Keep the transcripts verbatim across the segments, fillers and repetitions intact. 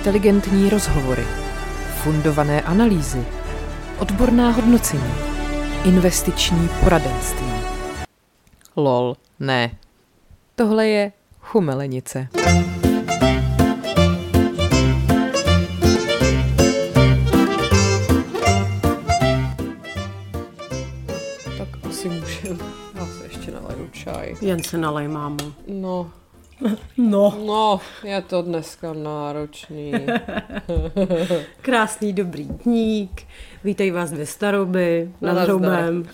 inteligentní rozhovory, fundované analýzy, odborná hodnocení, investiční poradenství. Lol, ne. Tohle je chumelenice. Tak asi můžem. Já se ještě naleju čaj. Jen se nalej, mámo. No. No. No, je to dneska náročný. Krásný dobrý dník. Vítej vás ve Staroby nad Hroubem.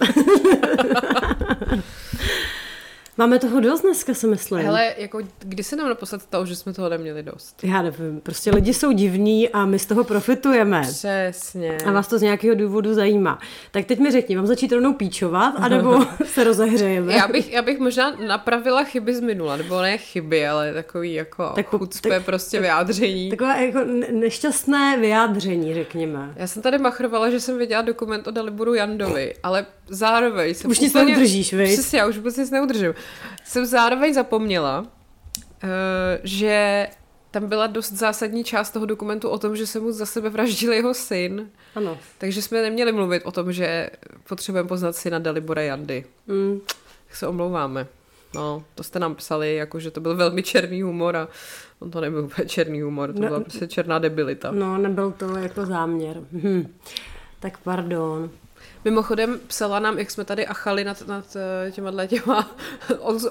Máme toho dost dneska, si myslím. Hele, jako, kdy se nám naposled stalo, že jsme toho neměli dost? Já nevím, prostě lidi jsou divní a my z toho profitujeme. Přesně. A vás to z nějakého důvodu zajímá. Tak teď mi řekni, mám začít rovnou píčovat, anebo se rozehřejeme? Já bych, já bych možná napravila chyby z minula, nebo ne chyby, ale takový jako tak, chucpé tak, prostě tak, vyjádření. Takové jako nešťastné vyjádření, řekněme. Já jsem tady machrovala, že jsem viděla dokument o Daliboru Jandovi, ale zároveň... Jsem už nic neudržíš, viď? Přesně, já už vůbec nic neudržím. Jsem zároveň zapomněla, že tam byla dost zásadní část toho dokumentu o tom, že se mu za sebe vraždil jeho syn. Ano. Takže jsme neměli mluvit o tom, že potřebujeme poznat syna Dalibora Jandy. Mm. Tak se omlouváme. No, to jste nám psali, jako, že to byl velmi černý humor a on to nebyl úplně černý humor, to no, byla prostě černá debilita. No, nebyl to jako záměr. Hm. Tak pardon. Mimochodem psala nám, jak jsme tady achali nad, nad těma těma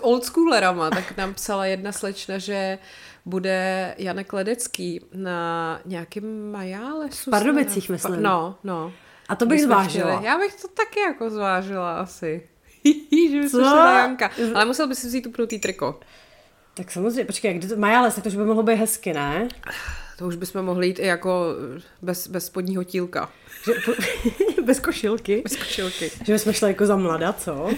oldschoolerama, tak nám psala jedna slečna, že bude Janek Ledecký na nějakém majále. V Pardubicích, myslím. No, no. A to bych zvážila. Chtěli. Já bych to taky jako zvážila asi. Že bych slyšela Janka. Ale musel by si vzít upnutý triko. Tak samozřejmě, počkej, jak to majále, tak to už by mohlo být hezky, ne? To už bychom mohli jít i jako bez, bez spodního tílka. Že, po, bez košilky? Bez košilky. Že bychom šli jako za mlada, co?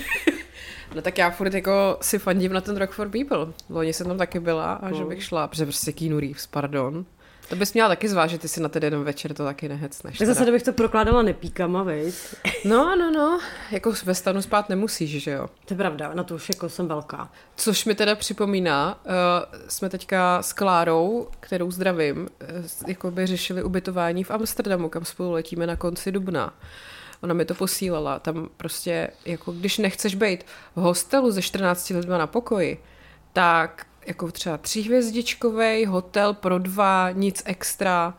No tak já furt jako si fandím na ten Rock for People. Loni jsem tam taky byla a no. Že bych šla, protože prostě Keanu Reeves, pardon. To bys měla taky zvážit, ty si na ten jeden večer to taky nehecneš. Tak zase teda bych to prokládala nepíkama, viď? No, no, no. Jako ve stanu spát nemusíš, že jo? To je pravda, na to už jako jsem velká. Což mi teda připomíná, uh, jsme teďka s Klárou, kterou zdravím, uh, jako by řešili ubytování v Amsterdamu, kam spolu letíme na konci dubna. Ona mi to posílala. Tam prostě, jako když nechceš být v hostelu ze čtrnácti lidma na pokoji, tak... jako třeba tříhvězdičkovej, hotel pro dva, nic extra,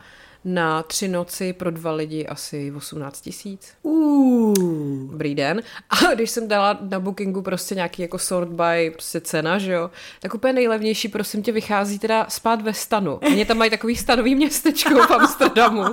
na tři noci pro dva lidi asi osmnáct tisíc. Uuuu. Dobrý den. A když jsem dala na bookingu prostě nějaký jako sort by prostě cena, že jo, tak úplně nejlevnější, prosím tě, vychází teda spát ve stanu. Oni tam mají takový stanový městečko v Amsterdamu.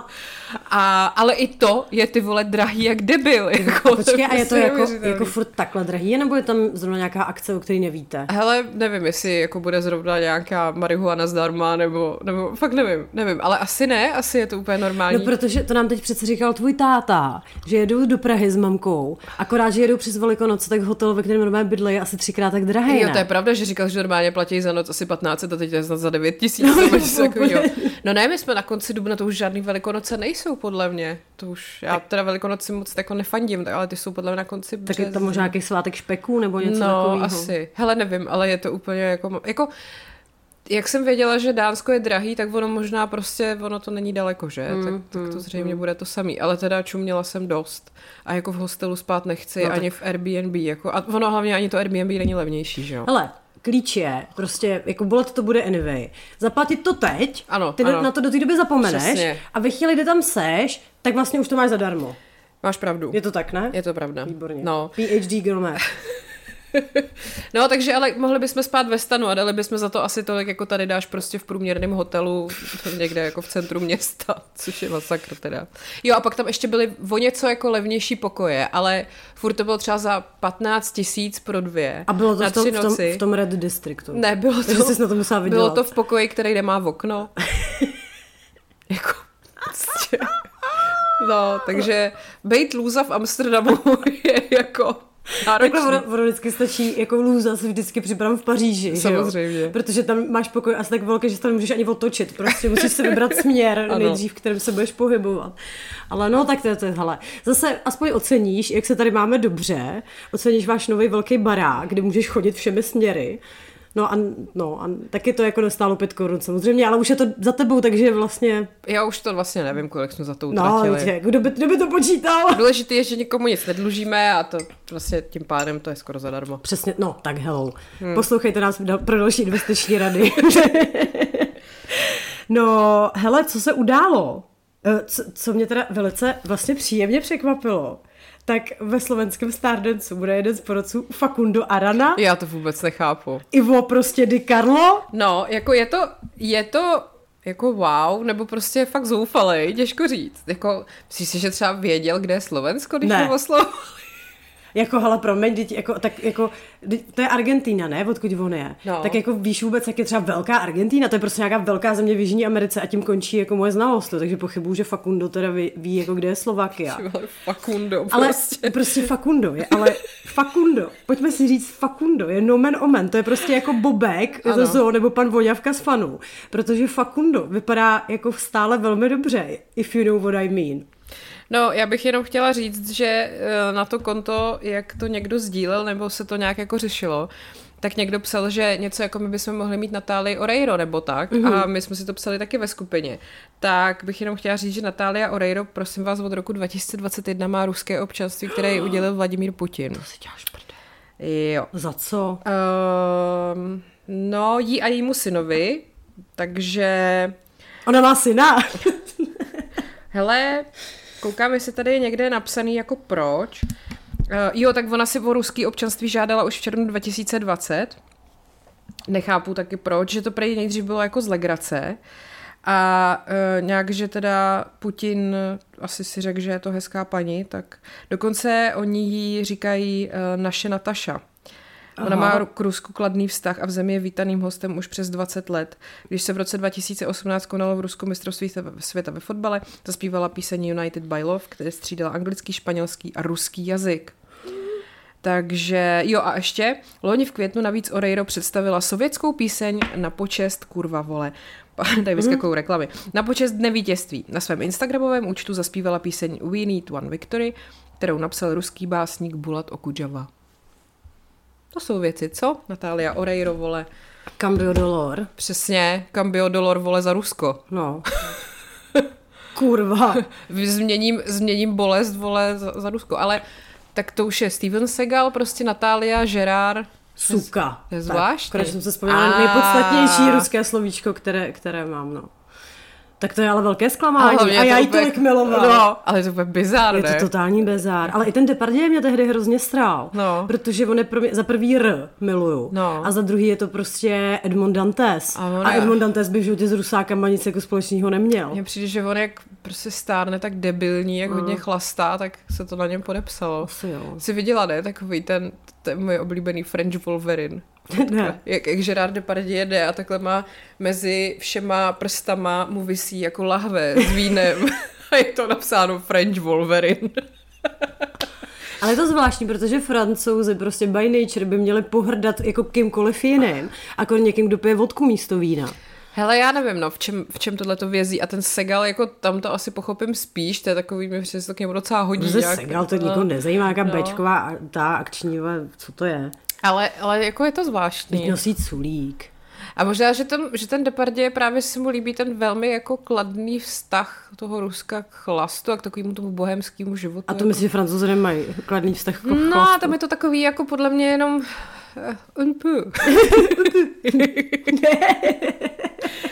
A, ale i to je, ty vole, drahý jak debil. Jako, počkej, a je to jako, jako furt takhle drahý, nebo je tam zrovna nějaká akce, o který nevíte? Hele, nevím, jestli jako bude zrovna nějaká marihuana zdarma, nebo, nebo fakt nevím, nevím, ale asi ne, asi je to úplně normální. No, protože to nám teď přece říkal tvůj táta, že jedou do Prahy s mamkou, akorát, že jedou přes Velikonoce, tak hotel, ve kterém normálně bydlejí, asi třikrát tak drahý. Jo, to je pravda, že říkal, že normálně platí za noc asi patnáct a teď je snad za devět tisíc. No, no ne, my jsme na konci dubna, to už žádný Velikonoce nejsou, podle mě. To už, já teda Velikonoci moc jako nefandím, ale ty jsou podle mě na konci března. Tak je tam možná nějaký svátek špeků nebo něco takového. No, asi. Hele, nevím, ale je to úplně jako, jako jak jsem věděla, že Dánsko je drahý, tak ono možná prostě, ono to není daleko, že? Mm, tak, tak to zřejmě mm. bude to samý. Ale teda čuměla jsem dost. A jako v hostelu spát nechci, no, ani tak... v Airbnb. Jako, a ono hlavně ani to Airbnb není levnější, že jo? Hele, klíč je, prostě, jako bolet to bude anyway. Zaplatit to teď, ano, ty ano. Na to do té doby zapomeneš. Přesně. A ve chvíli, kdy tam seš, tak vlastně už to máš zadarmo. Máš pravdu. Je to tak, ne? Je to pravda. Výborně. No. P H D girl, ne? No, takže ale mohli bychom spát ve stanu a dali bychom za to asi tolik, jako tady dáš prostě v průměrném hotelu někde jako v centru města, což je masakr teda. Jo, a pak tam ještě byly o něco jako levnější pokoje, ale furt to bylo třeba za patnáct tisíc pro dvě. A bylo to na v, tom, v, tom, v tom Red Districtu? Ne, bylo to, jsi na to musela vydělat. Bylo to v pokoji, který nemá v okno. Jako prostě. No, takže bejt lůza v Amsterdamu je jako... Takhle ono vždycky stačí, jako lůza se vždycky připravím v Paříži. Samozřejmě. Jo? Protože tam máš pokoj asi tak velký, že se tam nemůžeš ani otočit. Prostě musíš se vybrat směr nejdřív, kterým se budeš pohybovat. Ale no, tak to je to. Hele. Zase aspoň oceníš, jak se tady máme dobře. Oceníš váš nový velký barák, kde můžeš chodit všemi směry. No a, no a taky to jako dostalo pět korun samozřejmě, ale už je to za tebou, takže vlastně... Já už to vlastně nevím, kolik jsme za to utratili. No, jako, kdo, by, kdo by to počítal? Důležité je, že nikomu nic nedlužíme a to vlastně tím pádem to je skoro zadarmo. Přesně, no tak hello. Hmm. Poslouchejte nás pro další investiční rady. No, hele, co se událo? Co, co mě teda velice vlastně příjemně překvapilo, tak ve slovenském Stardancu bude jeden z porodců Facundo Arana. Já to vůbec nechápu. Ivo prostě Di Carlo. No, jako je to, je to jako wow, nebo prostě fakt zoufalej, těžko říct. Jako, myslíš si, že třeba věděl, kde je Slovensko, když to oslovovali? Jako, hele, promiň, děti, jako, tak jako, to je Argentína, ne? Odkud on je. No. Tak jako víš vůbec, jak je třeba velká Argentína, to je prostě nějaká velká země v Jižní Americe a tím končí jako moje znalost, takže pochybuju, že Facundo teda ví, ví jako, kde je Slovakia. Facundo, prostě. Ale prostě Facundo je, ale Facundo, pojďme si říct Facundo, je nomen omen, to je prostě jako Bobek ze zoo, nebo pan Voňavka z Fanu, protože Facundo vypadá jako stále velmi dobře, if you know what I mean. No, já bych jenom chtěla říct, že na to konto, jak to někdo sdílel, nebo se to nějak jako řešilo, tak někdo psal, že něco jako my bychom mohli mít Natálii Oreiro nebo tak, mm-hmm. a my jsme si to psali taky ve skupině. Tak bych jenom chtěla říct, že Natalia Oreiro, prosím vás, od roku dva tisíce dvacet jedna má ruské občanství, které jí udělil Vladimír Putin. To si děláš prde. Jo. Za co? Um, no, jí a jejímu synovi, takže... Ona má syna. Hele... Koukám, jestli tady je někde napsaný jako proč. Uh, jo, tak ona si o ruský občanství žádala už v červnu dva tisíce dvacet. Nechápu taky proč, že to prej nejdřív bylo jako z legrace. A uh, nějak, že teda Putin asi si řekl, že je to hezká paní, tak dokonce oni jí říkají uh, naše Nataša. Ona Aha. má k Rusku kladný vztah a v zemi je vítaným hostem už přes dvacet let. Když se v roce dva tisíce osmnáct konalo v Rusku mistrovství světa ve fotbale, zaspívala píseň United by Love, která střídala anglický, španělský a ruský jazyk. Takže jo a ještě, loni v květnu navíc Oreiro představila sovětskou píseň na počest kurva vole. Tady vyskakují reklamy. Na počest dne vítězství. Na svém instagramovém účtu zaspívala píseň We Need One Victory, kterou napsal ruský básník Bulat Okudžava. To jsou věci, co? Natalia Oreiro, vole. Cambio dolor. Přesně, cambio dolor, vole, za Rusko. No. Kurva. Změním, změním bolest, vole, za, za Rusko. Ale tak to už je Steven Seagal, prostě Natalia, Gerard. Suka. Je zvláštní. Konečně jsem se vzpomněla na nejpodstatnější ruské slovíčko, které, které mám, no. Tak to je ale velké zklamání. A já ji tolik milovala. No, ale to je bizár, ne? Je to totální bizár. Ale i ten Depardieu mě tehdy hrozně strál. No. Protože on je pro mě, za prvý R miluju. No. A za druhý je to prostě Edmond Dantes. A, a Edmond Dantes by v životě s Rusákama nic jako společného neměl. Mně přijde, že on jak prostě stárne tak debilní, jak mm. hodně chlastá, tak se to na něm podepsalo. Asi jo. Jsi viděla, ne? Takový ten, ten můj oblíbený French Wolverine. Ne. Jak, jak Gerard Depardieu jede a takhle má mezi všema prstama mu visí jako lahve s vínem a je to napsáno French Wolverine. Ale je to zvláštní, protože Francouzi prostě by nature by měli pohrdat jako kýmkoliv jiným, jako někým, kdo pije vodku místo vína. Hele, já nevím, no, v čem, v čem tohle to vězí a ten Seagal, jako tam to asi pochopím spíš, to je takový, mi přesně to docela hodí. Že Seagal to nikoho nezajímá, jaká no. Bečková ta akční, co to je? Ale, ale jako je to zvláštní. Teď nosí culík. A možná, že, ten, že ten Depardieu právě se mu líbí ten velmi jako kladný vztah toho Ruska k chlastu a k takovému tomu bohemskému životu. A to jako... myslím, že Francouzi nemají kladný vztah k chlastu. No a tam je to takový jako podle mě jenom un peu.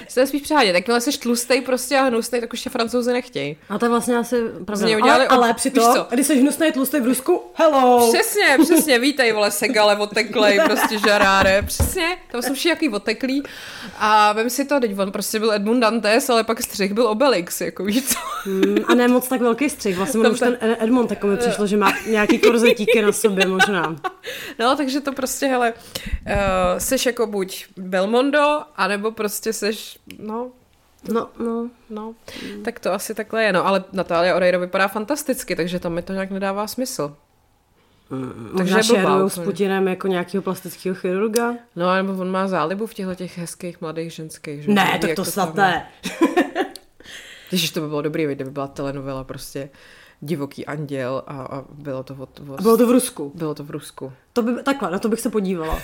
Se spíš přehádě, takhle seš tlustej prostě a hnusnej, tak už je Francouzi nechtějí. A to je vlastně asi pravda. Ale, ale přitom, když seš hnusnej tlustej v Rusku, hello. Přesně, přesně, vítej, vole, Segale, oteklej, prostě žaráre, přesně, tam jsou všichni jaký oteklí. A vem si to, teď on prostě byl Edmond Dantes, ale pak střih byl Obelix, jako víš co. Hmm, a ne moc tak velký střih, vlastně on už ten Edmond takový přišlo, že má nějaký korzetíky na sobě možná. No, takže to prostě, hele, uh, seš jako buď Belmondo, anebo prostě seš no, no, no, no. Mm. Tak to asi takhle je, no, ale Natalia Oreiro vypadá fantasticky, takže tam mi to nějak nedává smysl. Mm, takže šerujou s Putinem jako nějakého plastického chirurga. No, nebo on má zálibu v těchto těch hezkých mladých ženských. Že? Ne, tak to svaté. Ježiš, to by bylo dobrý, kdyby byla telenovela prostě Divoký anděl a, a bylo to od, od... A bylo to v Rusku. Bylo to v Rusku. To by, takhle, na to bych se podívala.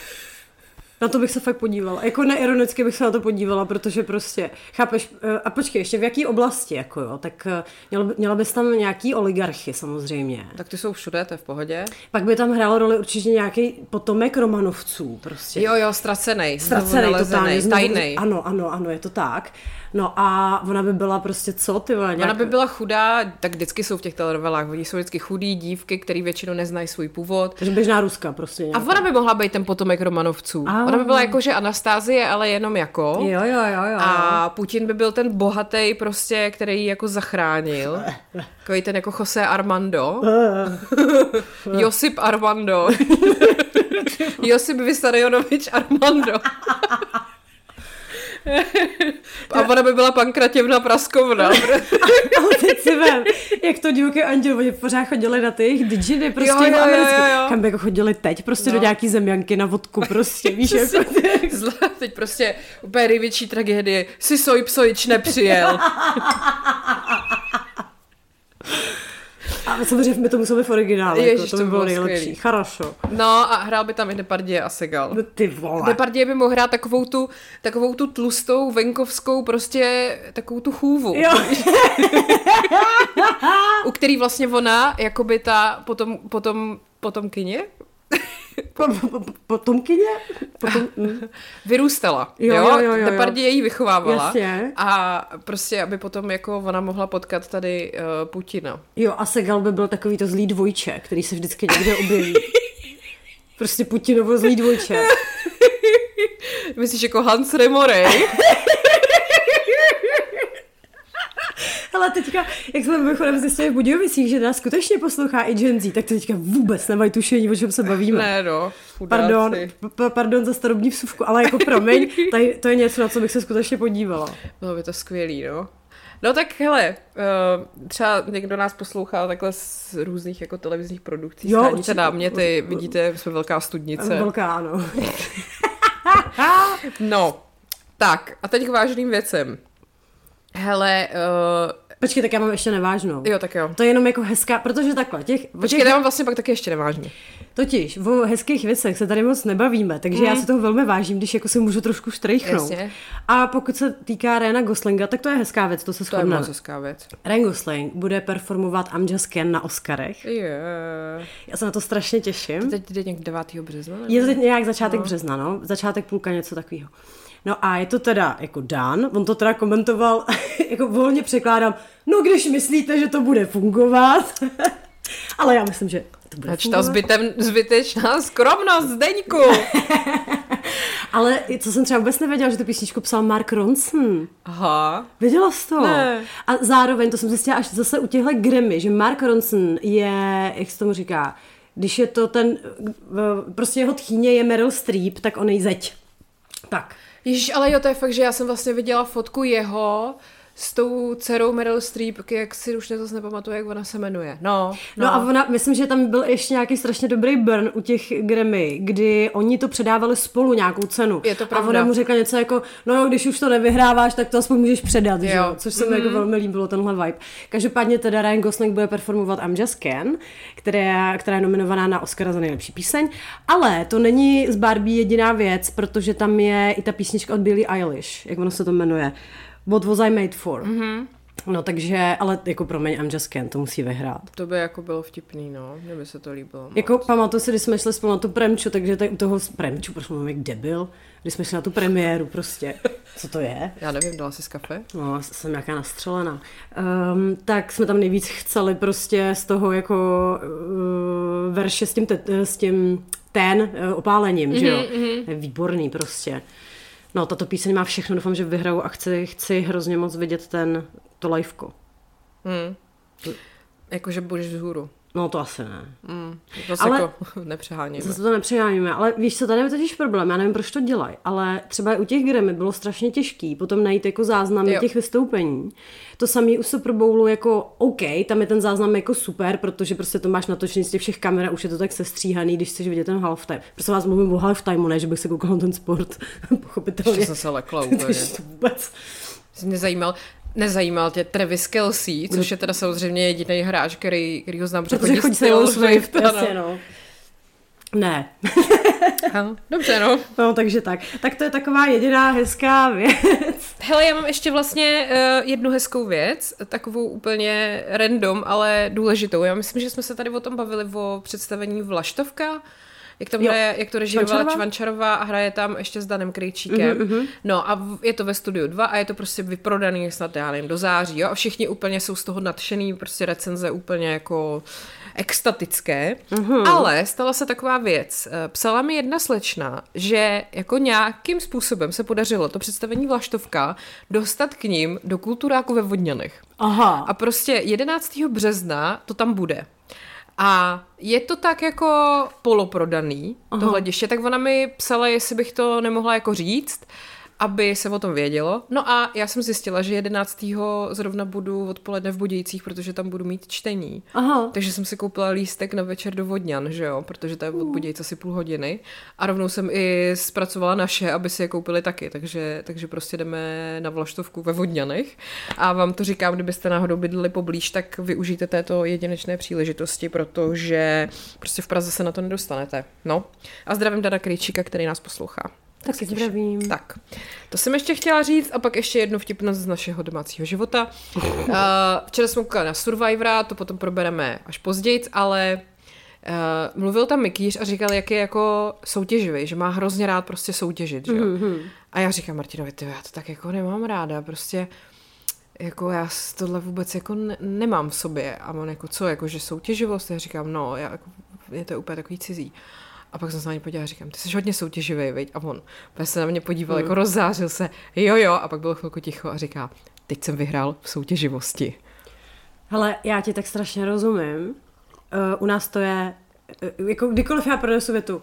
Na to bych se fakt podívala. Jako neironicky bych se na to podívala, protože prostě, chápeš, a počkej, ještě v jaký oblasti, jako jo, tak měla, měla bys tam nějaký oligarchy samozřejmě. Tak ty jsou všude, to je v pohodě. Pak by tam hrál roli určitě nějaký potomek Romanovců, prostě. Jo, jo, ztracenej. Ztracenej, totálně. Tajnej. Ano, ano, ano, je to tak. No a ona by byla prostě co, ty vole, nějak... Ona by byla chudá, tak vždycky jsou v těch telenovelách, oni jsou vždycky chudý dívky, které většinou neznají svůj původ. Takže běžná Ruska prostě nějaká. A ona by mohla být ten potomek Romanovců. A... Ona by byla jakože Anastázie, ale jenom jako. Jo, jo, jo, jo. A Putin by byl ten bohatý prostě, který ji jako zachránil. Takový ten jako José Armando. Josip Armando. Josip Vysarionovič Armando. A ona by byla Pankratěvna Praskovna. Ale teď si vem, jak to Divoký anděl, oni pořád chodili na ty jejich diginy, prostě jo, jo, jo, jo. Kam by jako chodili teď, prostě no. Do nějaký zemjanky na vodku, prostě, víš, jako zlá, teď prostě úplně největší tragédie, si soj psojič nepřijel. A samozřejmě my to musíme v originále, Ježiš, jako, to, to by bylo, bylo nejlepší. Charašo. No a hrál by tam i Depardieu a Seagal. No ty vole. Depardieu by mohl hrát takovou tu, takovou tu tlustou, venkovskou, prostě takovou tu chůvu. Jo. U který vlastně ona, jakoby ta potom, potom, potomkyně? Potomkyně? Potom... Vyrůstala. Jo, jo, jo, jo. Depardieu ji vychovávala. Jasně. A prostě, aby potom jako ona mohla potkat tady uh, Putina. Jo, a Seagal by byl takový to zlý dvojče, který se vždycky někde objeví. Prostě Putinovo zlý dvojče. Myslíš jako Hans Remorej? Ale teďka, jak jsme mimochodem zjistili v Budějovicích, že nás skutečně poslouchá i Gen Z, tak to teďka vůbec nemají tušení, o čem se bavíme. Ne, no, chudáci. Pardon, p- pardon za starobní vsuvku, ale jako promiň, tady, to je něco, na co bych se skutečně podívala. Bylo by to skvělý, no. No tak hele, třeba někdo nás poslouchal takhle z různých jako televizních produkcí, stáníte náměty, vidíte, jsme velká studnice. Velká, ano. No, tak a teď k vážným věcem. Hele, uh... počkej, tak já mám ještě nevážnou. Jo, tak jo. To je jenom jako hezká, protože takhle těch... Počkej, já mám vlastně pak taky ještě nevážnou. Totiž, o hezkých věcech se tady moc nebavíme, takže mm. já se toho velmi vážím, když jako si můžu trošku štrejchnout. Jasně. A pokud se týká Ryana Goslinga, tak to je hezká věc, to se shodneme. To je moc hezká věc. Ryan Gosling bude performovat I'm Just Ken na Oscarech. Yeah. Já se na to strašně těším. To teď jde nějak devátého března? Nebo? Je to teď nějak začátek no. března, no. Začátek půlka, něco takového. No a je to teda jako Dan, on to teda komentoval, jako volně překládám, no když myslíte, že to bude fungovat, ale já myslím, že to bude Ač fungovat. Ač ta zbytečná skromnost, Zdeňku. Ale co jsem třeba vůbec nevěděla, že tu písničku psal Mark Ronson. Aha. Věděla jsi to? Ne. A zároveň to jsem zjistila až zase u těchto Grammy, že Mark Ronson je, jak se tomu říká, když je to ten, prostě jeho tchýně je Meryl Streep, tak on je zeď. Tak. Ježíš, ale jo, to je fakt, že já jsem vlastně viděla fotku jeho s tou dcerou Meryl Streep, jak si už nezas nepamatuju, jak ona se jmenuje. No, no. no a ona, myslím, že tam byl ještě nějaký strašně dobrý burn u těch Grammy, kdy oni to předávali spolu nějakou cenu. Je to pravda. A ona mu řekla něco jako, no jo, když už to nevyhráváš, tak to aspoň můžeš předat, jo. Že? Což se mi mm. jako velmi líbilo, tenhle vibe. Každopádně teda Ryan Gosling bude performovat I'm Just Ken, která, která je nominovaná na Oscara za nejlepší píseň, ale to není z Barbie jediná věc, protože tam je i ta písnička od Billie Eilish, jak ono se to jmenuje. What was I made for? Mm-hmm. No takže, ale jako promiň, I'm Just Ken, to musí vyhrát. To by jako bylo vtipný, no, mně by se to líbilo. Moc. Jako pamatuju si, když jsme šli spolu na tu premču, takže tady u toho premču, prostě mám jak debil, když jsme šli na tu premiéru prostě, co to je? Já nevím, dala jsi z kafe? No, jsem nějaká nastřelená. Um, tak jsme tam nejvíc chceli prostě z toho jako uh, verše s tím, te, s tím ten uh, opálením, mm-hmm, že jo? Mm-hmm. Výborný prostě. No, tato píseň má všechno, doufám, že vyhraju a chci, chci hrozně moc vidět ten, to liveko. Hmm. Jakože budeš vzhůru. No, to asi ne. Hmm. To se ale, jako nepřeháníme. Zase to nepřeháníme, ale víš co, tady je totiž problém, já nevím, proč to dělají, ale třeba u těch Grammy bylo strašně těžký potom najít jako záznamy jo. těch vystoupení. To samé u Super Bowlu jako OK, tam je ten záznam jako super, protože prostě to máš natočený z těch všech kamer a už je to tak sestříhaný, když chceš vidět ten halftime. Prostě vás mluvím o halftimeu, ne, že bych se koukala na ten sport. Pochopitelně. Ještě jsem se lekla úplně. Vůbec. Nezajímal. Nezajímal tě Travis Kelsey, což je teda samozřejmě jediný hráč, který, který ho znám, protože chodí s Taylor Swift. Ne. Ano, dobře, no. No, takže tak. Tak to je taková jediná hezká věc. Hele, já mám ještě vlastně uh, jednu hezkou věc, takovou úplně random, ale důležitou. Já myslím, že jsme se tady o tom bavili o představení Vlaštovka. Jak, tam hraje, jak to režírovala Čvančarová a hraje tam ještě s Danem Krejčíkem. Uh-huh, uh-huh. No a je to ve Studiu dva a je to prostě vyprodaný snad, já nevím, do září. Jo? A všichni úplně jsou z toho nadšený, prostě recenze úplně jako extatické. Uh-huh. Ale stala se taková věc. Psala mi jedna slečna, že jako nějakým způsobem se podařilo to představení Vlaštovka dostat k ním do Kulturáku ve Vodňanech. Aha. A prostě jedenáctého března to tam bude. A je to tak jako poloprodaný, aha, to hlediště, tak ona mi psala, jestli bych to nemohla jako říct, aby se o tom vědělo. No a já jsem zjistila, že jedenáctého zrovna budu odpoledne v Budějcích, protože tam budu mít čtení. Aha. Takže jsem si koupila lístek na večer do Vodňan, že jo, protože to je od Budějc asi půl hodiny. A rovnou jsem i zpracovala naše, aby si je koupili taky, takže, takže prostě jdeme na Vlaštovku ve Vodňanech. A vám to říkám, kdybyste náhodou bydleli poblíž, tak využijte této jedinečné příležitosti, protože prostě v Praze se na to nedostanete. No. A zdravím Dana Krejčíka, který nás poslouchá. Taky zdravím. Tak, to jsem ještě chtěla říct a pak ještě jednu vtipnost z našeho domácího života. Uh, včera jsme koukali na Survivora, to potom probereme až později, ale uh, mluvil tam Mikýš a říkal, jak je jako soutěživý, že má hrozně rád prostě soutěžit, že jo. Mm-hmm. A já říkám Martinovi, ty, já to tak jako nemám ráda, prostě jako já tohle vůbec jako ne- nemám v sobě. A on jako co, jako že soutěživost? Já říkám, no, já, jako, je to úplně takový cizí. A pak jsem se na ně podívala a říkám, ty jsi hodně soutěživý, viď? A on se na mě podíval, mm. jako rozzářil se, jo, jo, a pak bylo chvilku ticho a říká, teď jsem vyhrál v soutěživosti. Hele, já ti tak strašně rozumím. Uh, u nás to je, uh, jako kdykoliv já pronesu větu,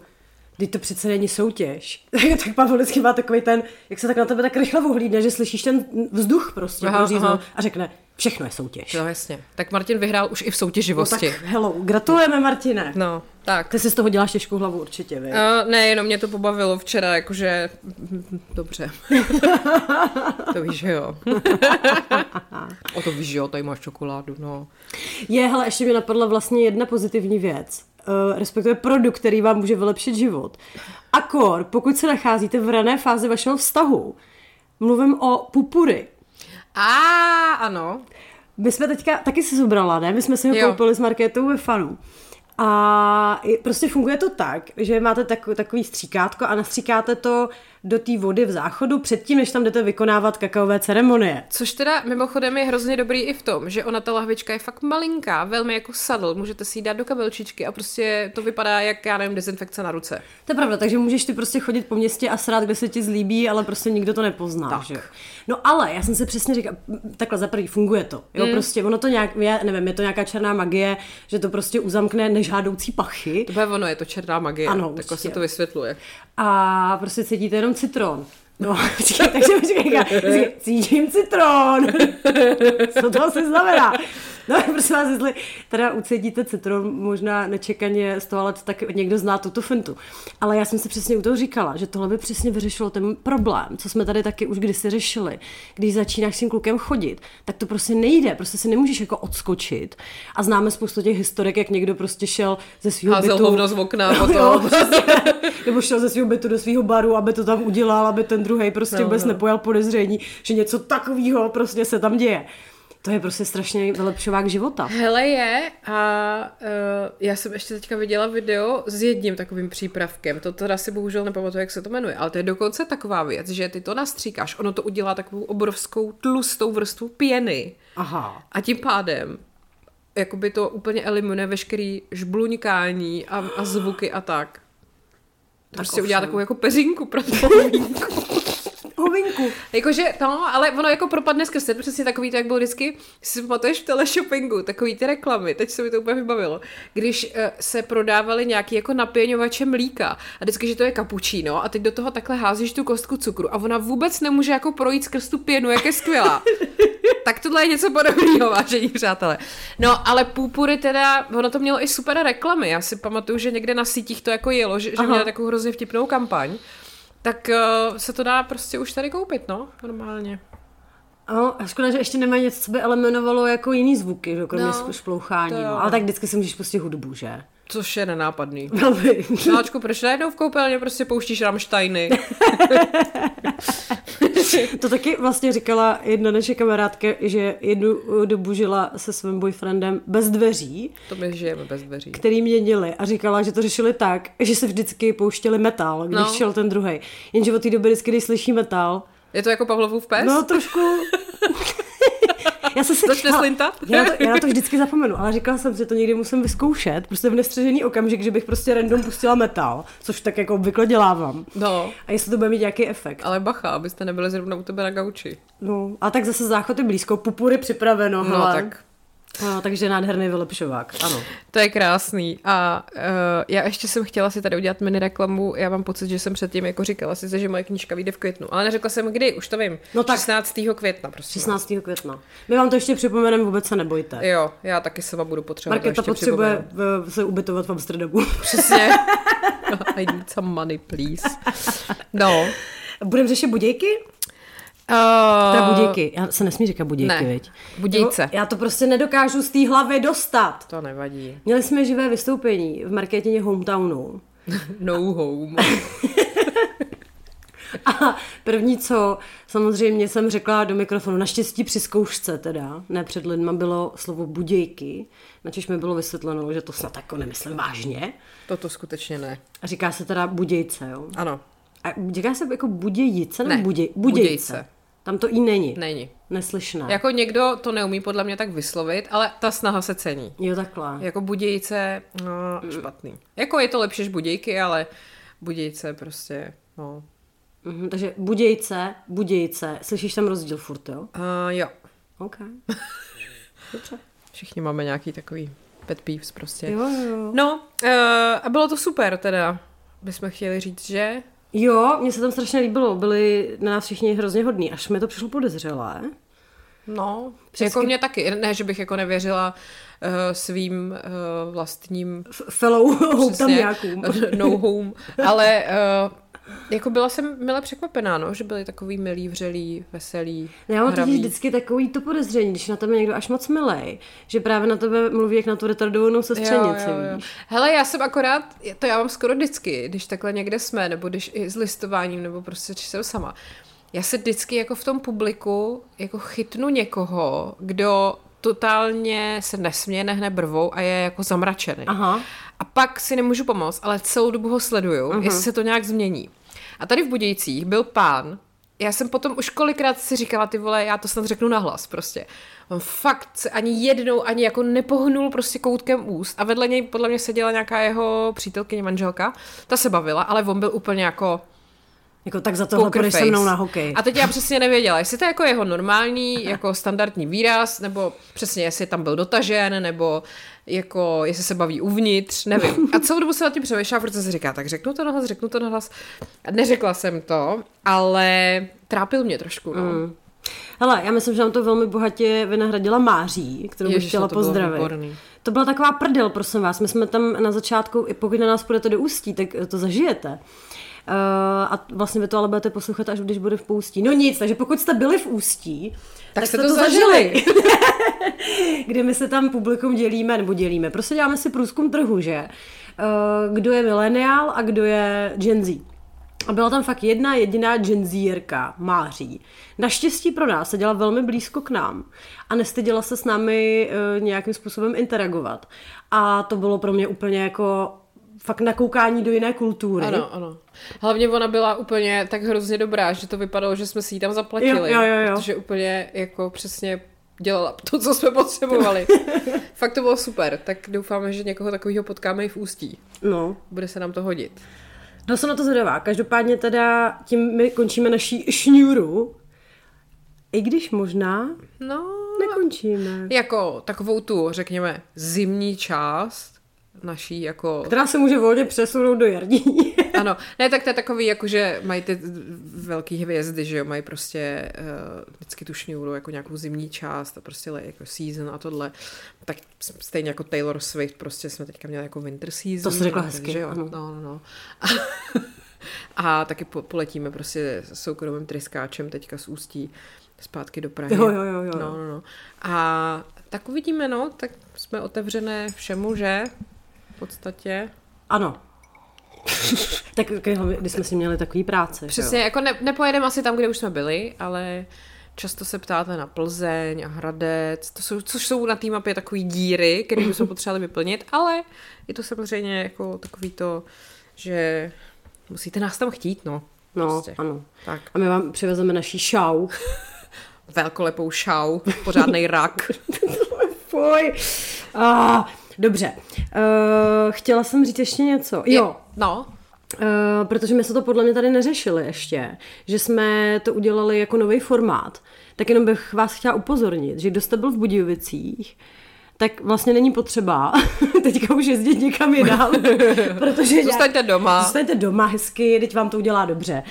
teď to přece není soutěž. Tak Pavel vždycky má takový ten, jak se tak na tebe tak rychle vohlídne, že slyšíš ten vzduch prostě aha, aha. a řekne, všechno je soutěž. No jasně. Tak Martin vyhrál už i v soutěživosti. No tak hello, gratulujeme, Martine. No, tak. Ty si z toho děláš těžkou hlavu určitě, vy. Uh, ne, jenom mě to pobavilo včera, jakože dobře. To víš, že jo. O to víš, že jo, tady máš čokoládu, no. Je, hele, ještě mi napadla vlastně jedna pozitivní věc. Respektive produkt, který vám může vylepšit život. Akor, pokud se nacházíte v rané fázi vašeho vztahu, mluvím o pupury. A ano. My jsme teďka, taky si zobrala, ne? My jsme si ho jo. koupili z marketu ve Fanu. A prostě funguje to tak, že máte tak, takový stříkátko a nastříkáte to do té vody v záchodu předtím, než tam jdete vykonávat kakaové ceremonie. Což teda mimochodem je hrozně dobrý i v tom, že ona ta lahvička je fakt malinká, velmi jako sadl, můžete si ji dát do kabelčičky a prostě to vypadá jak, já nevím, dezinfekce na ruce. To je pravda, takže můžeš ty prostě chodit po městě a srát, kde se ti zlíbí, ale prostě nikdo to nepozná. Tak. Že? No ale já jsem se přesně říkala, takhle za první funguje to. Jo, mm. prostě ono to nějak, já nevím, je to nějaká černá magie, že to prostě uzamkne nežádoucí pachy. To je ono, je to černá magie. Ano, tak se to vysvětluje. A prostě cítíte jenom citron. No, počkej, takže počkej, cítím citron. Co to asi znamená? No, prosím vás, jestli teda ucítíte citron, možná nečekaně z toalet, tak někdo zná tuto fintu. Ale já jsem si přesně u toho říkala, že tohle by přesně vyřešilo ten problém, co jsme tady taky už kdysi řešili. Když začínáš s tím klukem chodit, tak to prostě nejde, prostě si nemůžeš jako odskočit. A známe spoustu těch historik, jak někdo prostě šel ze svého bytu. Házel hovno z okna. No, prostě, nebo šel ze svého bytu do svého baru, aby to tam udělal, aby ten druhej prostě no, vůbec no. nepojal podezření, že něco takového prostě se tam děje. To je prostě strašně vylepšovák života. Hele je a uh, já jsem ještě teďka viděla video s jedním takovým přípravkem. To teda si bohužel nepamatuju, jak se to jmenuje, ale to je dokonce taková věc, že ty to nastříkáš, ono to udělá takovou obrovskou tlustou vrstvu pěny. Aha. A tím pádem jakoby to úplně eliminuje veškerý žbluňkání a, a zvuky a tak. To tak prostě ovšem. Udělá takovou jako peřinku pro to vínku. Hovinku. Jakože, no, ale ono jako propadne skrz ten, přesně takový to, jak bylo vždycky, si pamatuješ v teleshoppingu, takový ty reklamy, teď se mi to úplně vybavilo, když uh, se prodávaly nějaký jako napěňovače mlíka a vždycky, že to je kapučíno a teď do toho takhle házíš tu kostku cukru a ona vůbec nemůže jako projít skrz tu pěnu, jak je skvělá. Tak tohle je něco podobného, vážení přátelé. No, ale pupury teda, ono to mělo i super reklamy, já si pamatuju, že někde na sítích to jako jelo, že, že měla takovou hrozně vtipnou kampaň. Tak uh, se to dá prostě už tady koupit, no, normálně. No, a škoda, že ještě nemá něco, co by eliminovalo jako jiný zvuky, kromě no, šplouchání, no. Ale tak vždycky si můžeš pustit hudbu, že? Což je nenápadný. Miláčku, proč najednou v koupelně prostě pouštíš Rammsteiny? To taky vlastně říkala jedna naše kamarádka, že jednu dobu žila se svým boyfriendem bez dveří. To my žijeme bez dveří. Který měnili a říkala, že to řešili tak, že se vždycky pouštěli metal, když no. šel ten druhej. Jenže od té doby vždycky, když slyší metal... Je to jako Pavlovův pes? No, trošku... Já jsem si, Začne slintat? Já, já na to vždycky zapomenu, ale říkala jsem, že to někdy musím vyzkoušet, prostě v nestřežený okamžik, že bych prostě random pustila metal, což tak jako obvykle dělávám. No. A jestli to bude mít nějaký efekt. Ale bacha, abyste nebyli zrovna u tebe na gauči. No, a tak zase záchod je blízko, pupury připraveno. No, hele. tak... No, takže nádherný vylepšovák, ano. To je krásný a uh, já ještě jsem chtěla si tady udělat mini reklamu, já mám pocit, že jsem předtím jako říkala sice, že moje knížka vyjde v květnu, ale neřekla jsem kdy, už to vím, no tak, šestnáctého května prostě. šestnáctého května, my vám to ještě připomeneme, vůbec se nebojte. Jo, já taky se vám budu potřebovat. Markéta potřebuje v, se ubytovat v Amsterdamu. Přesně. I need some money, please. No. Budeme řešit budějky? Uh, teda budějky. Já se nesmí říkat budějky, ne. Viď? Budějce. No, já to prostě nedokážu z té hlavy dostat. To nevadí. Měli jsme živé vystoupení v Markétině hometownu. No home. A první, co samozřejmě jsem řekla do mikrofonu, naštěstí při zkoušce teda, ne před lidma, bylo slovo budějky, načež mi bylo vysvětleno, že to snad jako nemyslím vážně. Toto skutečně ne. A říká se teda budějce, jo? Ano. A říká se jako budějice nebo ne, buděj, budějce. budějce. Tam to i není. Není. Neslyšné. Jako někdo to neumí podle mě tak vyslovit, ale ta snaha se cení. Jo, takhle. Jako budějice, no, špatný. Jako je to lepší než budějky, ale budějce prostě, no. Mhm, takže budějce, budějce. Slyšíš tam rozdíl furt, jo? Uh, jo. OK. Dobře. Všichni máme nějaký takový pet peeves prostě. Jo, jo. No, uh, a bylo to super teda, bychom chtěli říct, že... Jo, mně se tam strašně líbilo, byli na nás všichni hrozně hodní, až mi to přišlo podezřelé. No, Přesky... jako mě taky, ne, že bych jako nevěřila uh, svým uh, vlastním... Fellow hometowňákům. No home, ale uh, jako byla jsem mile překvapená, no, že byli takový milí, vřelí, veselí, hraví. Já mám totiž vždycky takový to podezření, když na tebe někdo až moc milej, že právě na tebe mluví jak na tu retardovanou sestřenici. Jo, jo, jo. Hele, já jsem akorát, to já mám skoro vždycky, když takhle někde jsme, nebo když i s listováním, nebo prostě či jsem sama. Já se vždycky jako v tom publiku jako chytnu někoho, kdo totálně se nesměje, nehne brvou a je jako zamračený. Aha. A pak si nemůžu pomoct, ale celou dobu ho sleduju, aha, jestli se to nějak změní. A tady v Budějcích byl pán, já jsem potom už kolikrát si říkala, ty vole, já to snad řeknu nahlas prostě. On fakt se ani jednou, ani jako nepohnul prostě koutkem úst a vedle něj podle mě seděla nějaká jeho přítelkyně, manželka, ta se bavila, ale on byl úplně jako... Jako tak za tohle půjdeš se mnou na hokej. A teď já přesně nevěděla, jestli to je jako jeho normální, jako standardní výraz, nebo přesně jestli tam byl dotažen, nebo jako jestli se baví uvnitř, nevím. A celou dobu se na tím přemýšlela, protože se říká, tak řeknu to nahlas, řeknu to nahlas. A neřekla jsem to, ale trápil mě trošku, no. Mm. Hele, já myslím, že nám to velmi bohatě vynahradila Máří, kterou bych chtěla to pozdravit. Výborný. To byla taková prdel, prosím vás. My jsme tam na začátku, i pokud na nás půjdete do Ústí, tak to zažijete. Uh, a vlastně vy to ale budete poslouchat, až když bude v Ústí. No nic, takže pokud jste byli v Ústí, tak, tak jste to, to zažili. Kde my se tam publikum dělíme, nebo dělíme. Prostě děláme si průzkum trhu, že? Uh, kdo je mileniál a kdo je Gen Z. A byla tam fakt jedna jediná Gen Zerka, Máří. Naštěstí pro nás seděla velmi blízko k nám a nestyděla se s námi uh, nějakým způsobem interagovat. A to bylo pro mě úplně jako... fakt na koukání do jiné kultury. Ano, ano. Hlavně ona byla úplně tak hrozně dobrá, že to vypadalo, že jsme si ji tam zaplatili. Jo, jo, jo. Protože úplně jako přesně dělala to, co jsme potřebovali. Fakt to bylo super. Tak doufáme, že někoho takového potkáme i v Ústí. No. Bude se nám to hodit. No, jsem na to zvědavá. Každopádně teda tím my končíme naší šňůru. I když možná no, nekončíme. Jako takovou tu, řekněme, zimní část naší jako... Která se může volně přesunout do jarní. Ano. Ne, tak to je takový, jakože mají ty velký hvězdy, že jo, mají prostě uh, vždycky tu šňůru, jako nějakou zimní část a prostě jako season a tohle. Tak stejně jako Taylor Swift, prostě jsme teďka měli jako winter season. To jsi řekla hezky. Takže, jo, no, no, no. A, a taky po, poletíme prostě soukromým tryskáčem teďka z Ústí zpátky do Prahy. Jo, jo, jo, jo. No, no, no. A tak uvidíme, no, tak jsme otevřené všemu, že... v podstatě. Ano. Tak když jsme si měli takový práci. Přesně, jo? Jako ne, nepojedeme asi tam, kde už jsme byli, ale často se ptáte na Plzeň a Hradec, to jsou, což jsou na té mapě takový díry, které bychom potřebovali vyplnit, ale je to samozřejmě jako takový to, že musíte nás tam chtít, no. No, prostě. Ano. Tak. A my vám přivezeme naší šau. Velkolepou šau, pořádnej rak. Fuj. Ah, dobře. Uh, chtěla jsem říct ještě něco. Jo. No. Uh, protože my se to podle mě tady neřešili ještě, že jsme to udělali jako nový formát, tak jenom bych vás chtěla upozornit, že kdo jste byl v Budějovicích, tak vlastně není potřeba teďka už jezdit někam jinam, protože zůstaňte doma. Zůstaňte doma hezky, teď vám to udělá dobře.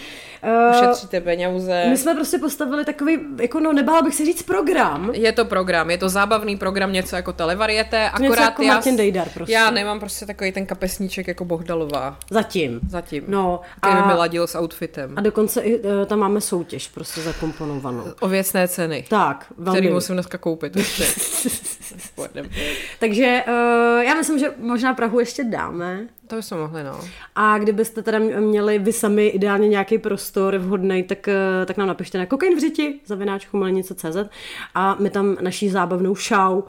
Uh, Ušetříte peněze. My jsme prostě postavili takový, jako no, nebála bych se říct program. Je to program, je to zábavný program, něco jako televariete, akorát něco jako já, Martin Dejdar prostě. Já nemám prostě takový ten kapesníček jako Bohdalová. Zatím. Zatím. No, který by mi ladil s outfitem. A dokonce i, uh, tam máme soutěž prostě zakomponovanou. O věcné ceny. Tak, velmi. Který musím dneska koupit. Takže uh, já myslím, že možná Prahu ještě dáme. To bychom mohli, no. A kdybyste teda měli vy sami ideálně nějaký prostor vhodnej, tak, tak nám napište na kokainvřiti zavináč chmelnice tečka cz a my tam naší zábavnou šau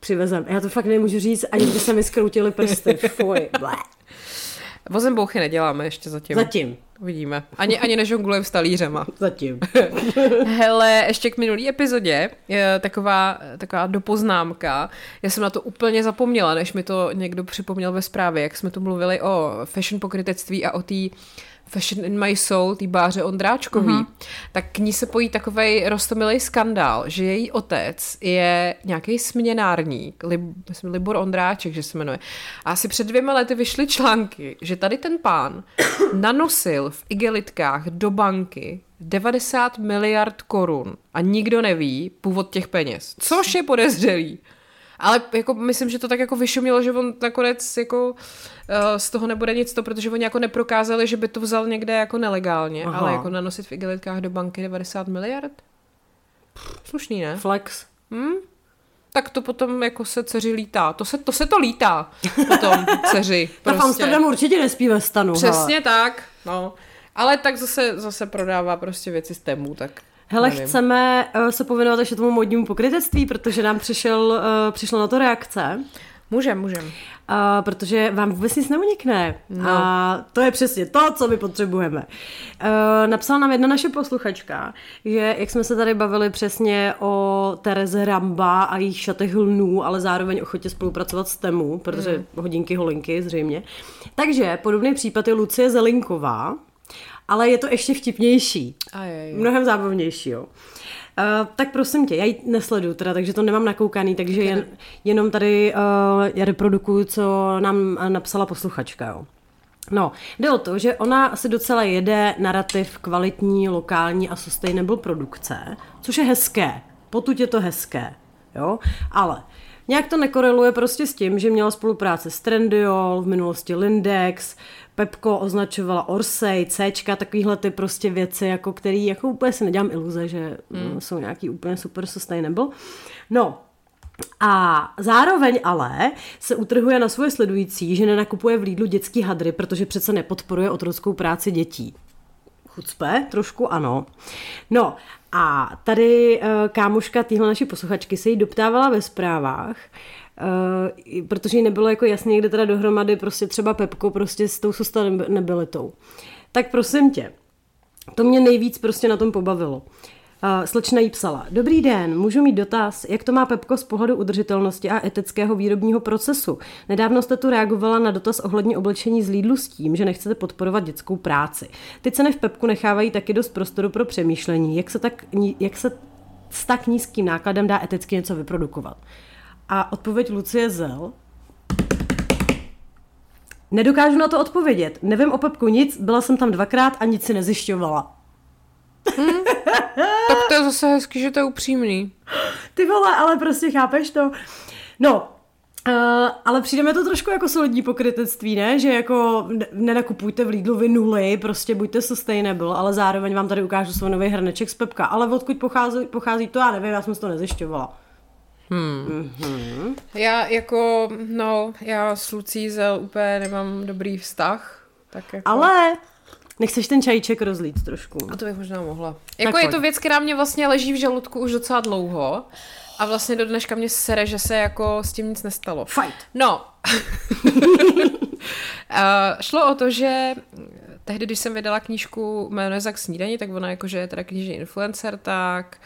přivezeme. Já to fakt nemůžu říct, ani by se mi skroutily prsty. Fuj, blé. Vozembouchy neděláme ještě zatím. Zatím. Uvidíme. Ani, ani nežonglujeme s talířema. Zatím. Hele, ještě k minulý epizodě taková, taková dopoznámka. Já jsem na to úplně zapomněla, než mi to někdo připomněl ve zprávě, jak jsme tu mluvili o fashion pokrytectví a o té Fashion in my soul, tý Báře Ondráčkový, mm-hmm. tak k ní se pojí takovej roztomilej skandál, že její otec je nějaký směnárník, Lib, myslím, Libor Ondráček, že se jmenuje. A asi před dvěma lety vyšly články, že tady ten pán nanosil v igelitkách do banky devadesát miliard korun a nikdo neví původ těch peněz, což je podezřelý. Ale jako myslím, že to tak jako vyšumělo, že on nakonec jako uh, z toho nebude nic to, protože oni jako neprokázali, že by to vzal někde jako nelegálně, aha. ale jako nanosit v igelitkách do banky devadesát miliard? Slušný, ne? Flex. Hm? Tak to potom jako se dceři lítá. To se to, se to lítá potom dceři. Ta prostě. Amsterdam určitě nespí ve stanu. Přesně hele. Tak, no. Ale tak zase, zase prodává prostě věci z tému, tak... Hele, nevím. Chceme uh, se povinovat ještě tomu modnímu pokrytectví, protože nám přišel, uh, přišlo na to reakce. Můžem, můžem. Uh, protože vám vůbec nic neunikne. No. A to je přesně to, co my potřebujeme. Uh, napsala nám jedna naše posluchačka, že jak jsme se tady bavili přesně o Tereze Ramba a jejich šatech lnů, ale zároveň ochotě spolupracovat s Temu, protože mm. hodinky holinky zřejmě. Takže podobný případ je Lucie Zelinková, ale je to ještě vtipnější. Ajaj. Mnohem zábavnější, jo. Uh, tak prosím tě, já ji nesleduju teda, takže to nemám nakoukaný, takže jen, jenom tady uh, reprodukuju, co nám napsala posluchačka, jo. No, jde o to, že ona si docela jede narrativ kvalitní, lokální a sustainable produkce, což je hezké, potud je to hezké, jo, ale... Nějak to nekoreluje prostě s tím, že měla spolupráce s Trendyol, v minulosti Lindex, Pepco označovala Orsay, Cčka, takovýhle ty prostě věci, jako který, jako úplně si nedělám iluze, že mm. jsou nějaký úplně super sustainable. No a zároveň ale se utrhuje na svoje sledující, že nenakupuje v Lidlu dětský hadry, protože přece nepodporuje otrockou práci dětí. Chucpe, trošku ano. No a tady kámoška téhle naší posluchačky se jí doptávala ve zprávách, protože jí nebylo jako jasně, kde teda dohromady prostě třeba Pepko prostě s tou sustainabilitou. Tak prosím tě, to mě nejvíc prostě na tom pobavilo. Slečna jí psala: Dobrý den, můžu mít dotaz, jak to má Pepko z pohledu udržitelnosti a etického výrobního procesu? Nedávno jste tu reagovala na dotaz ohledně oblečení z Lidlu s tím, že nechcete podporovat dětskou práci. Ty ceny v Pepku nechávají taky dost prostoru pro přemýšlení, jak se, tak, jak se s tak nízkým nákladem dá eticky něco vyprodukovat. A odpověď Lucie Zel: Nedokážu na to odpovědět, nevím o Pepku nic, byla jsem tam dvakrát a nic si nezjišťovala. Hmm. Tak to je zase hezky, že to je upřímný. Ty vole, ale prostě chápeš to. No, uh, ale přijde mi to trošku jako solidní pokrytectví, ne? Že jako nenakupujte v Lidlu vy nuly, prostě buďte sustainable, ale zároveň vám tady ukážu svůj nový hrneček z Pepka. Ale odkud pochází, pochází to, já nevím, já jsem to nezjišťovala. Hmm. Mm-hmm. Já jako, no, já s Lucí Zel úplně nemám dobrý vztah. Tak jako... Ale... Nechceš ten čajíček rozlít trošku? A to bych možná mohla. Jako je to věc, která mě vlastně leží v žaludku už docela dlouho a vlastně do dneška mě sere, že se jako s tím nic nestalo. Fight! No. A šlo o to, že tehdy, když jsem vydala knížku Jméno je za k snídani, tak ona jakože je teda knižní influencer, tak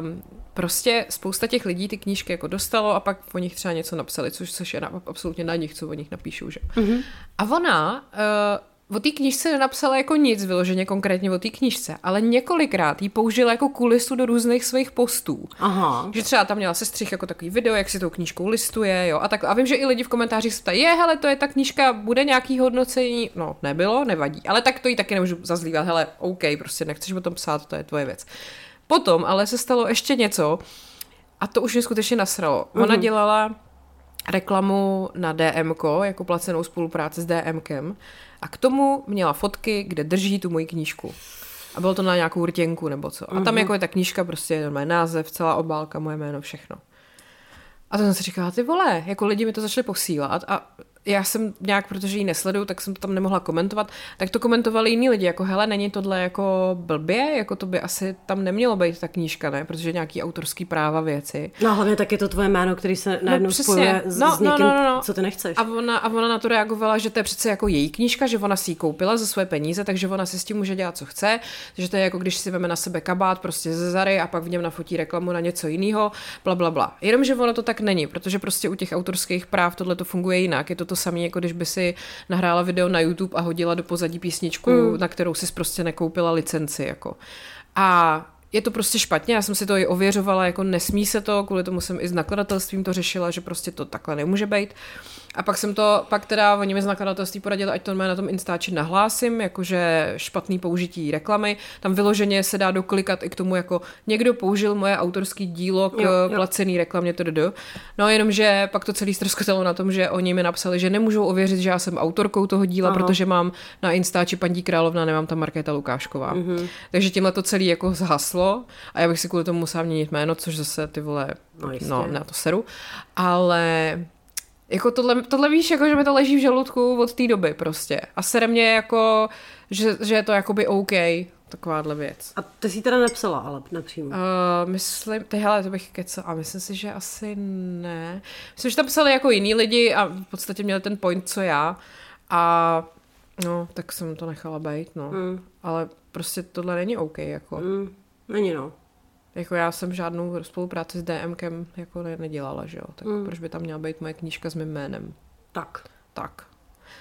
um, prostě spousta těch lidí ty knížky jako dostalo a pak o nich třeba něco napsali, což, což je na, absolutně na nich, co o nich napíšou, že? Mm-hmm. A ona... Uh, o té knížce nenapsala jako nic vyloženě konkrétně o té knížce, ale několikrát jí použila jako kulisu do různých svých postů. Aha. Že třeba tam měla sestřih jako takový video, jak si tou knížkou listuje, jo, a tak. A vím, že i lidi v komentářích se ptají, je, hele, to je ta knížka, bude nějaký hodnocení? No, nebylo, nevadí. Ale tak to jí taky nemůžu zazlívat, hele, OK, prostě nechceš o tom psát, to je tvoje věc. Potom ale se stalo ještě něco a to už mě skutečně nasralo. Ona mm-hmm. dělala reklamu na DMko, jako placenou spolupráci s DMkem. A k tomu měla fotky, kde drží tu moji knížku. A bylo to na nějakou rtěnku nebo co. A tam mm-hmm. jako je ta knížka, prostě jenom název, celá obálka, moje jméno, všechno. A to jsem si říkala, ty vole, jako lidi mi to začali posílat a já jsem nějak, protože ji nesleduju, tak jsem to tam nemohla komentovat, tak to komentovali jiní lidi, jako hele, není tohle jako blbě, jako to by asi tam nemělo být ta knížka, ne, protože nějaký autorský práva věci. No hlavně tak je to tvoje jméno, který se najednou no, spojuje s, no, s někým, no, no, no. co ty nechceš. A ona, a ona na to reagovala, že to je přece jako její knížka, že ona si ji koupila za své peníze, takže ona si s tím může dělat, co chce, že to je jako když si veme na sebe kabát prostě ze Zary a pak v něm nafotí reklamu na něco jiného, bla bla bla. Jenomže ono to tak není, protože prostě u těch autorských práv tohle to funguje jinak, je to to samé, jako když by si nahrála video na YouTube a hodila do pozadí písničku, mm. na kterou si prostě nekoupila licenci. Jako. A je to prostě špatně, já jsem si to i ověřovala, jako nesmí se to, kvůli tomu jsem i s nakladatelstvím to řešila, že prostě to takhle nemůže být. A pak jsem to, pak teda oni mi z nakladatelství poradili, ať to na tom Instači nahlásím, jakože špatný použití reklamy. Tam vyloženě se dá doklikat i k tomu, jako někdo použil moje autorský dílo k jo, jo. placený reklamě, td. No jenomže pak to celý ztroskotalo na tom, že oni mi napsali, že nemůžou ověřit, že já jsem autorkou toho díla, aha. protože mám na Instači Paní Královna, nemám tam Markéta Lukášková. Mm-hmm. Takže tímhle to celý jako zhaslo a já bych si kvůli tomu musela měnit jméno, což zase ty vole, no, no na to seru. Ale... Jako tohle, tohle víš, jako, že mi to leží v žaludku od té doby prostě. A sere mě jako, že, že je to jakoby OK, takováhle věc. A ty jsi teda nepsala, ale napřímo. Uh, myslím, ty hele, to bych kecala. A myslím si, že asi ne. Myslím, že tam psali jako jiní lidi a v podstatě měli ten point, co já. A no, tak jsem to nechala bejt, no. Mm. Ale prostě tohle není OK, jako. Mm. Není, no. Jako já jsem žádnou spolupráci s DMkem jako ne- nedělala, že jo? Tak mm. proč by tam měla být moje knížka s mým jménem? Tak. Tak.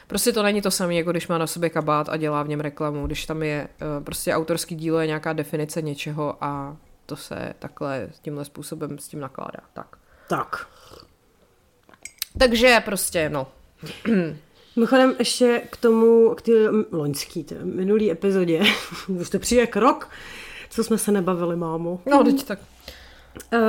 Prostě to není to samé, jako když má na sobě kabát a dělá v něm reklamu, když tam je prostě autorský dílo, je nějaká definice něčeho a to se takhle tímhle způsobem s tím nakládá. Tak. Tak. Takže prostě, no. Mimochodem ještě k tomu, k té loňský, té minulý epizodě, už to přijde k rok, co jsme se nebavili, mámo. No, teď tak. Uh,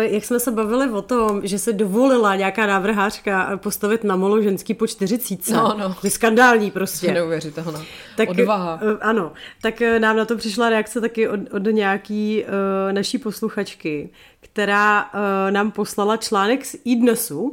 jak jsme se bavili o tom, že se dovolila nějaká návrhářka postavit na molo ženský po čtyřicítce. No, no. To je skandální prostě. Neuvěřitelná. Odvaha. Uh, ano. Tak uh, nám na to přišla reakce taky od, od nějaký uh, naší posluchačky, která uh, nám poslala článek z iDnesu, uh,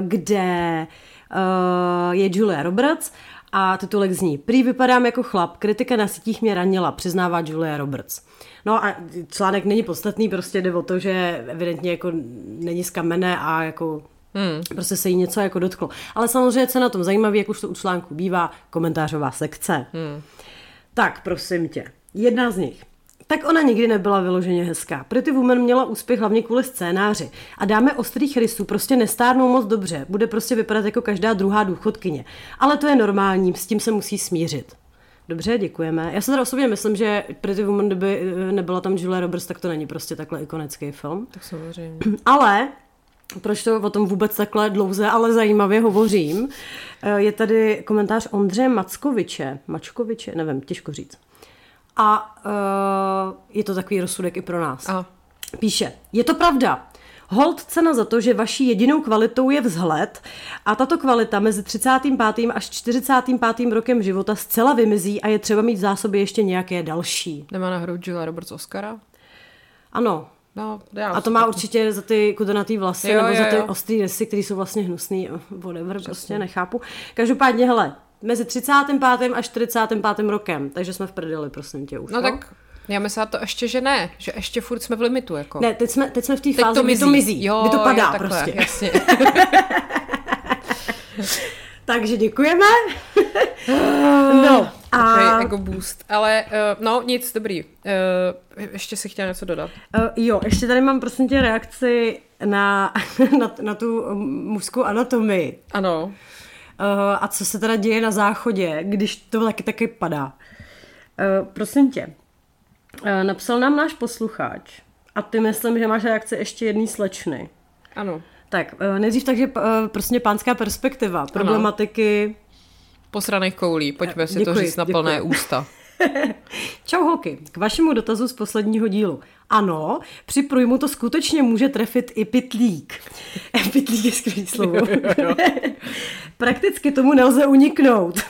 kde uh, je Julia Roberts. A titulek zní: Prý vypadám jako chlap, kritika na sítích mě ranila, přiznává Julia Roberts. No a článek není podstatný, prostě jde o to, že evidentně jako není z kamene a jako hmm. prostě se jí něco jako dotklo. Ale samozřejmě co na tom zajímavé, jak už to u článku bývá, komentářová sekce. Hmm. Tak prosím tě, jedna z nich. Tak ona nikdy nebyla vyloženě hezká. Pretty Woman měla úspěch hlavně kvůli scénáři. A dáme ostrých rysů prostě nestárnou moc dobře. Bude prostě vypadat jako každá druhá důchodkyně. Ale to je normální, s tím se musí smířit. Dobře, děkujeme. Já se teda osobně myslím, že Pretty Woman, kdyby nebyla tam Julia Roberts, tak to není prostě takhle ikonický film. Tak samozřejmě. Ale... Proč to o tom vůbec takhle dlouze, ale zajímavě hovořím, je tady komentář Ondřeje Mackoviče. Mačkoviče? Nevím, těžko říct. A uh, je to takový rozsudek i pro nás. Aha. Píše, je to pravda. Hold cena za to, že vaší jedinou kvalitou je vzhled a tato kvalita mezi třicátým pátým až čtyřicátým pátým rokem života zcela vymizí a je třeba mít v zásobě ještě nějaké další. Nemá na hru Julia Roberts Oscara? Ano, No, já a to má určitě za ty kudrnatý vlasy, jo, nebo jo, za ty ostrý rysy, které jsou vlastně hnusný, whatever, prostě nechápu. Každopádně, hele, mezi třicátým pátým a čtyřicátým pátým rokem, takže jsme v prdeli, prosím tě, už. No, no? Tak já myslím to ještě, že ne, že ještě furt jsme v limitu, jako. Ne, teď jsme, teď jsme v té fázi, kdy to mizí, jo, kdy to padá, jo, takhle, prostě. Jasně. Takže děkujeme. No. A... Okay, ego boost, ale uh, no nic, dobrý. Uh, ještě si chtěla něco dodat. Uh, jo, ještě tady mám prosím tě reakci na, na, na tu mužskou anatomii. Ano. Uh, a co se teda děje na záchodě, když to taky taky padá. Uh, prosím tě, uh, napsal nám náš posluchač a ty myslím, že máš reakci ještě jedný slečny. Ano. Tak, uh, nejdřív takže uh, prostě pánská perspektiva, problematiky... Ano. Posraných koulí, pojďme si děkuji, to říct na děkuji. Plné ústa. Čau holky, k vašemu dotazu z posledního dílu. Ano, při průjmu to skutečně může trefit i pitlík. Pitlík je skvělý slovo. Prakticky tomu nelze uniknout.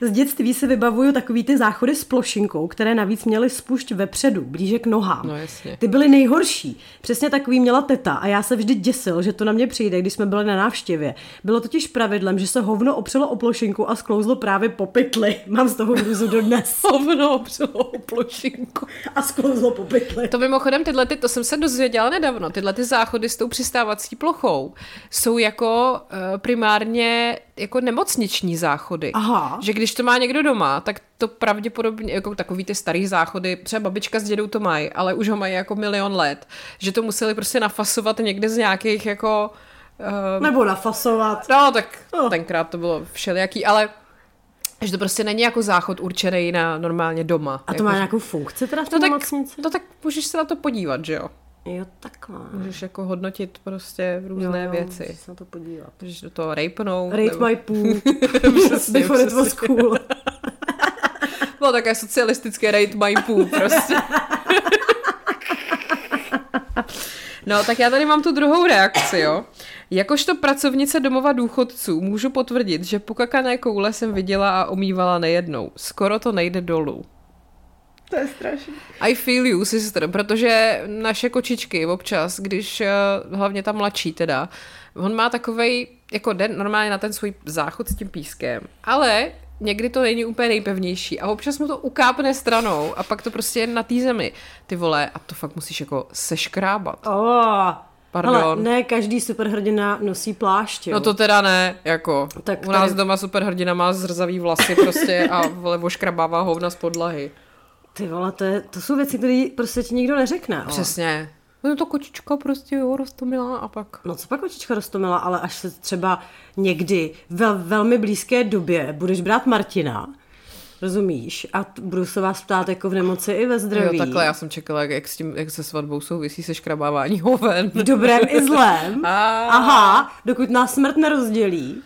Z dětství si vybavuju takový ty záchody s plošinkou, které navíc měly spušť vepředu, blíže k nohám. No, jasně. Ty byly nejhorší. Přesně takový měla teta a já se vždy děsil, že to na mě přijde, když jsme byli na návštěvě. Bylo totiž pravidlem, že se hovno opřelo o plošinku a sklouzlo právě po pytli. Mám z toho hruzu dodnes. Hovno opřelo o plošinku a sklouzlo po pytli. To mimochodem, tyhle, ty, to jsem se dozvěděla nedávno, tyhle ty záchody s tou přistávací plochou jsou jako uh, primárně jako nemocniční záchody. Aha. Že když to má někdo doma, tak to pravděpodobně, jako takový ty starý záchody, třeba babička s dědou to mají, ale už ho mají jako milion let, že to museli prostě nafasovat někde z nějakých jako... Uh, Nebo nafasovat. No, tak oh. Tenkrát to bylo všelijaký, ale... Že to prostě není jako záchod určený na normálně doma. A to jako, má nějakou funkci teda v té nemocnici? No tak můžeš se na to podívat, že jo? Jo, takhle. Můžeš jako hodnotit prostě různé jo, jo, věci. Můžeš se na to podívat. Můžeš do toho rejpnout. Rape nebo... my poop. Přesně, before it was cool. Bylo také socialistické rape my poop prostě. No, tak já tady mám tu druhou reakci, jo. Jakožto pracovnice domova důchodců můžu potvrdit, že pokakané koule jsem viděla a omývala nejednou. Skoro to nejde dolů. To je strašný. I feel you, sister, protože naše kočičky občas, když hlavně ta mladší teda, on má takovej, jako den normálně na ten svůj záchod s tím pískem, ale... Někdy to není úplně nejpevnější a občas mu to ukápne stranou a pak to prostě je na té zemi. Ty vole, a to fakt musíš jako seškrábat. Oh, pardon. Ale ne, každý superhrdina nosí pláště. No to teda ne, jako. Tak u nás tady... doma superhrdina má zrzavý vlasy prostě a vole oškrabává hovna z podlahy. Ty vole, to, je, to jsou věci, které prostě ti nikdo neřekne. Oh. Přesně. No to kočička prostě jo, roztomila a pak... No co pak kočička roztomila, ale až se třeba někdy ve velmi blízké době budeš brát Martina, rozumíš? A t- budu se vás ptát jako v nemoci i ve zdraví. Jo, takhle já jsem čekala, jak, s tím, jak se svatbou souvisí se škrabávání hoven. V dobrém i zlém. Aha, dokud nás smrt nerozdělí.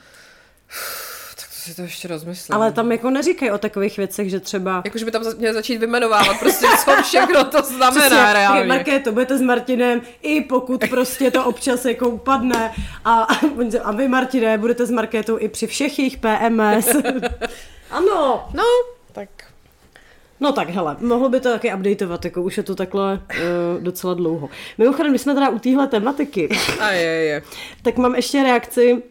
Si to ještě rozmyslím. Ale tam jako neříkají o takových věcech, že třeba... Jakože by tam měli začít vymenovávat, prostě co všechno to znamená přesně, reálně. Markéto, budete s Martinem, i pokud prostě to občas jako upadne a, a vy, Martine, budete s Markétou i při všech jejich P M S. Ano. No, tak. No tak, hele, mohlo by to taky updateovat, jako už je to takhle uh, docela dlouho. Mimochodem, když jsme teda u téhle tematiky, a je, je. Tak mám ještě reakci...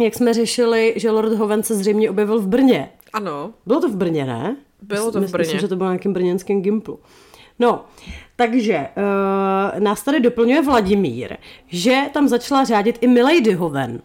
Jak jsme řešili, že Lord Hoven se zřejmě objevil v Brně. Ano. Bylo to v Brně, ne? Bylo to v Brně. Myslím, že to bylo na nějakém brněnském gimplu. No, takže uh, nás tady doplňuje Vladimír, že tam začala řádit i Mylady Hoven.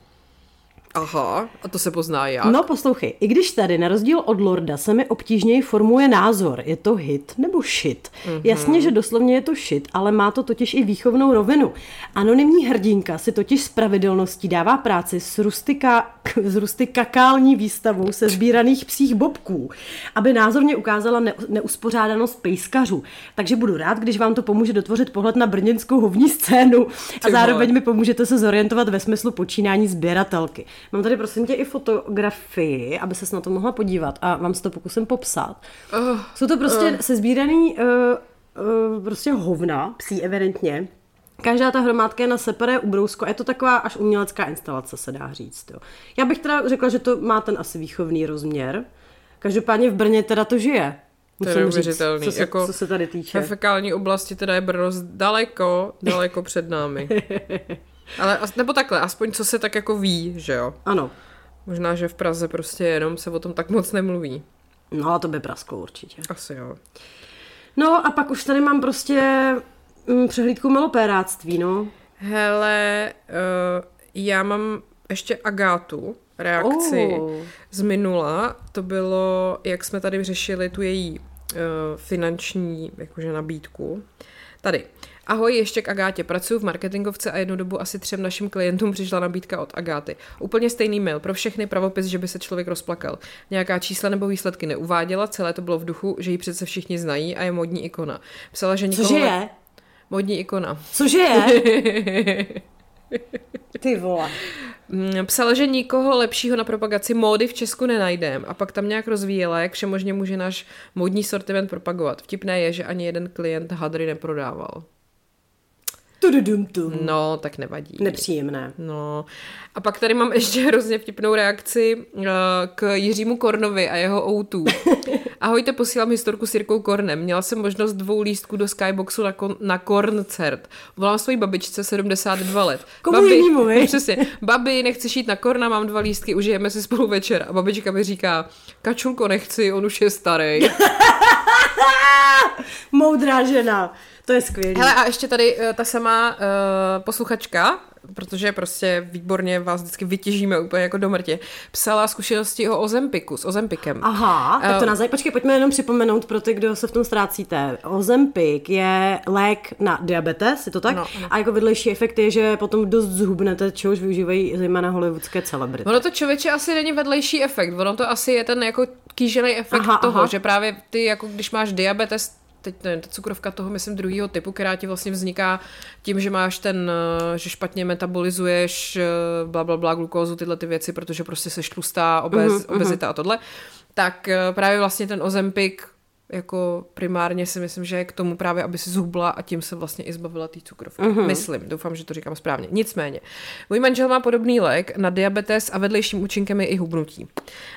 Aha, a to se pozná jak? No, poslouchej, i když tady, na rozdíl od Lorda, se mi obtížněji formuje názor, je to hit nebo shit. Mm-hmm. Jasně, že doslovně je to shit, ale má to totiž i výchovnou rovinu. Anonymní hrdinka si totiž s pravidelností dává práci s, rustika, s rustikakální výstavou se sbíraných psích bobků, aby názorně ukázala ne, neuspořádanost pejskařů. Takže budu rád, když vám to pomůže dotvořit pohled na brněnskou hovní scénu a zároveň mi pomůžete se zorientovat ve smyslu počínání sběratelky. Mám tady prosím tě i fotografii, aby ses na to mohla podívat a vám se to pokusím popsat. Uh, Jsou to prostě uh. sezbíraný uh, uh, prostě hovna, psí evidentně. Každá ta hromádka je na separé ubrousko. Je to taková až umělecká instalace, se dá říct. Jo. Já bych teda řekla, že to má ten asi výchovný rozměr. Každopádně v Brně teda to žije. To je neuvěřitelný. Co se, jako, co se tady týče. Ve fekální oblasti teda je Brno daleko, daleko před námi. Ale, nebo takhle, aspoň co se tak jako ví, že jo? Ano. Možná, že v Praze prostě jenom se o tom tak moc nemluví. No a to by prasklo určitě. Asi jo. No a pak už tady mám prostě mm, přehlídku malopéráctví, no. Hele, uh, já mám ještě Agátu, reakci oh. z minula. To bylo, jak jsme tady řešili tu její uh, finanční jakože nabídku. Tady. Ahoj, ještě k Agátě. Pracuji v marketingovce a jednu dobu asi třem našim klientům přišla nabídka od Agáty. Úplně stejný mail, pro všechny pravopis, že by se člověk rozplakal. Nějaká čísla nebo výsledky neuváděla, celé to bylo v duchu, že ji přece všichni znají a je módní ikona. Psala, že nikomu... Cože je? Ne... Módní ikona. Cože je? Ty vole. Psala, že nikoho lepšího na propagaci módy v Česku nenajdem a pak tam nějak rozvíjela, jak všemožně může náš módní sortiment propagovat. Vtipné je, že ani jeden klient hadry neprodával. No, tak nevadí. Nepříjemné. No. A pak tady mám ještě hrozně vtipnou reakci uh, k Jiřímu Kornovi a jeho ó dvě. Ahojte, posílám historku s Jirkou Kornem. Měla jsem možnost dvou lístků do Skyboxu na, kon- na Korncert. Volám svojí babičce sedmdesát dva let. Komu babi, jinému, vej? Přesně. Babi, nechceš jít na Korna, mám dva lístky, užijeme si spolu večer. A babička mi říká, kačulko, nechci, on už je starý. Moudrá žena. To je skvělý. Hele, a ještě tady uh, ta sama uh, posluchačka, protože prostě výborně vás vždycky vytěžíme úplně jako do mrtě, psala zkušenosti o Ozempiku, s Ozempikem. Aha, tak to nás zajímá. Počkej, pojďme jenom připomenout pro ty, kdo se v tom ztrácíte. Ozempik je lék na diabetes, je to tak? No, no. A jako vedlejší efekt je, že potom dost zhubnete, čeho už využívají zejména hollywoodské celebrity. Ono to člověče asi není vedlejší efekt, ono to asi je ten jako kýžený efekt aha, toho, aha. že právě ty, jako když máš diabetes, teď nevím, ta cukrovka toho, myslím, druhýho typu, která ti vlastně vzniká tím, že máš ten, že špatně metabolizuješ bla, bla, bla, glukózu, tyhle ty věci, protože prostě seš tlustá, obez, uh-huh, obezita uh-huh. a tohle, tak právě vlastně ten Ozempik jako primárně si myslím, že je k tomu právě, aby si zhubla a tím se vlastně i zbavila té cukrovky. Mm-hmm. Myslím, doufám, že to říkám správně. Nicméně, můj manžel má podobný lék na diabetes a vedlejším účinkem je i hubnutí.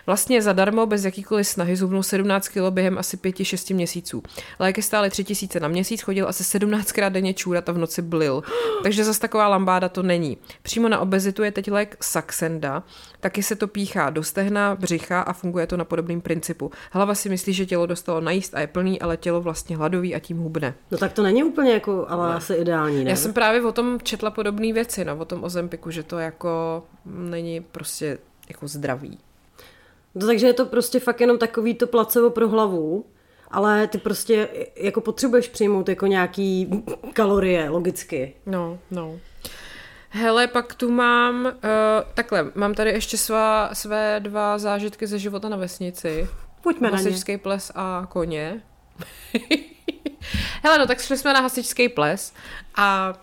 Vlastně zadarmo, bez jakýkoliv snahy, zhubnul sedmnáct kilo během asi pěti šesti měsíců. Lék je stále tři tisíce na měsíc, chodil asi sedmnáctkrát denně čůrat a v noci blil. Takže zas taková lambáda to není. Přímo na obezitu je teď lék Saxenda, taky se to píchá do stehna, břicha a funguje to na podobném principu. Hlava si myslí, že tělo dostalo na a je plný, ale tělo vlastně hladový a tím hubne. No tak to není úplně jako, ale ne. asi ideální, ne? Já jsem právě o tom četla podobné věci, no, o tom Ozempiku, že to jako není prostě jako zdravý. No takže je to prostě fakt jenom takový to placebo pro hlavu, ale ty prostě jako potřebuješ přijmout jako nějaký kalorie, logicky. No, no. Hele, pak tu mám, uh, takhle, mám tady ještě svá, své dva zážitky ze života na vesnici. Pojďme hasičský ples a koně. Hele, no tak šli jsme na hasičský ples a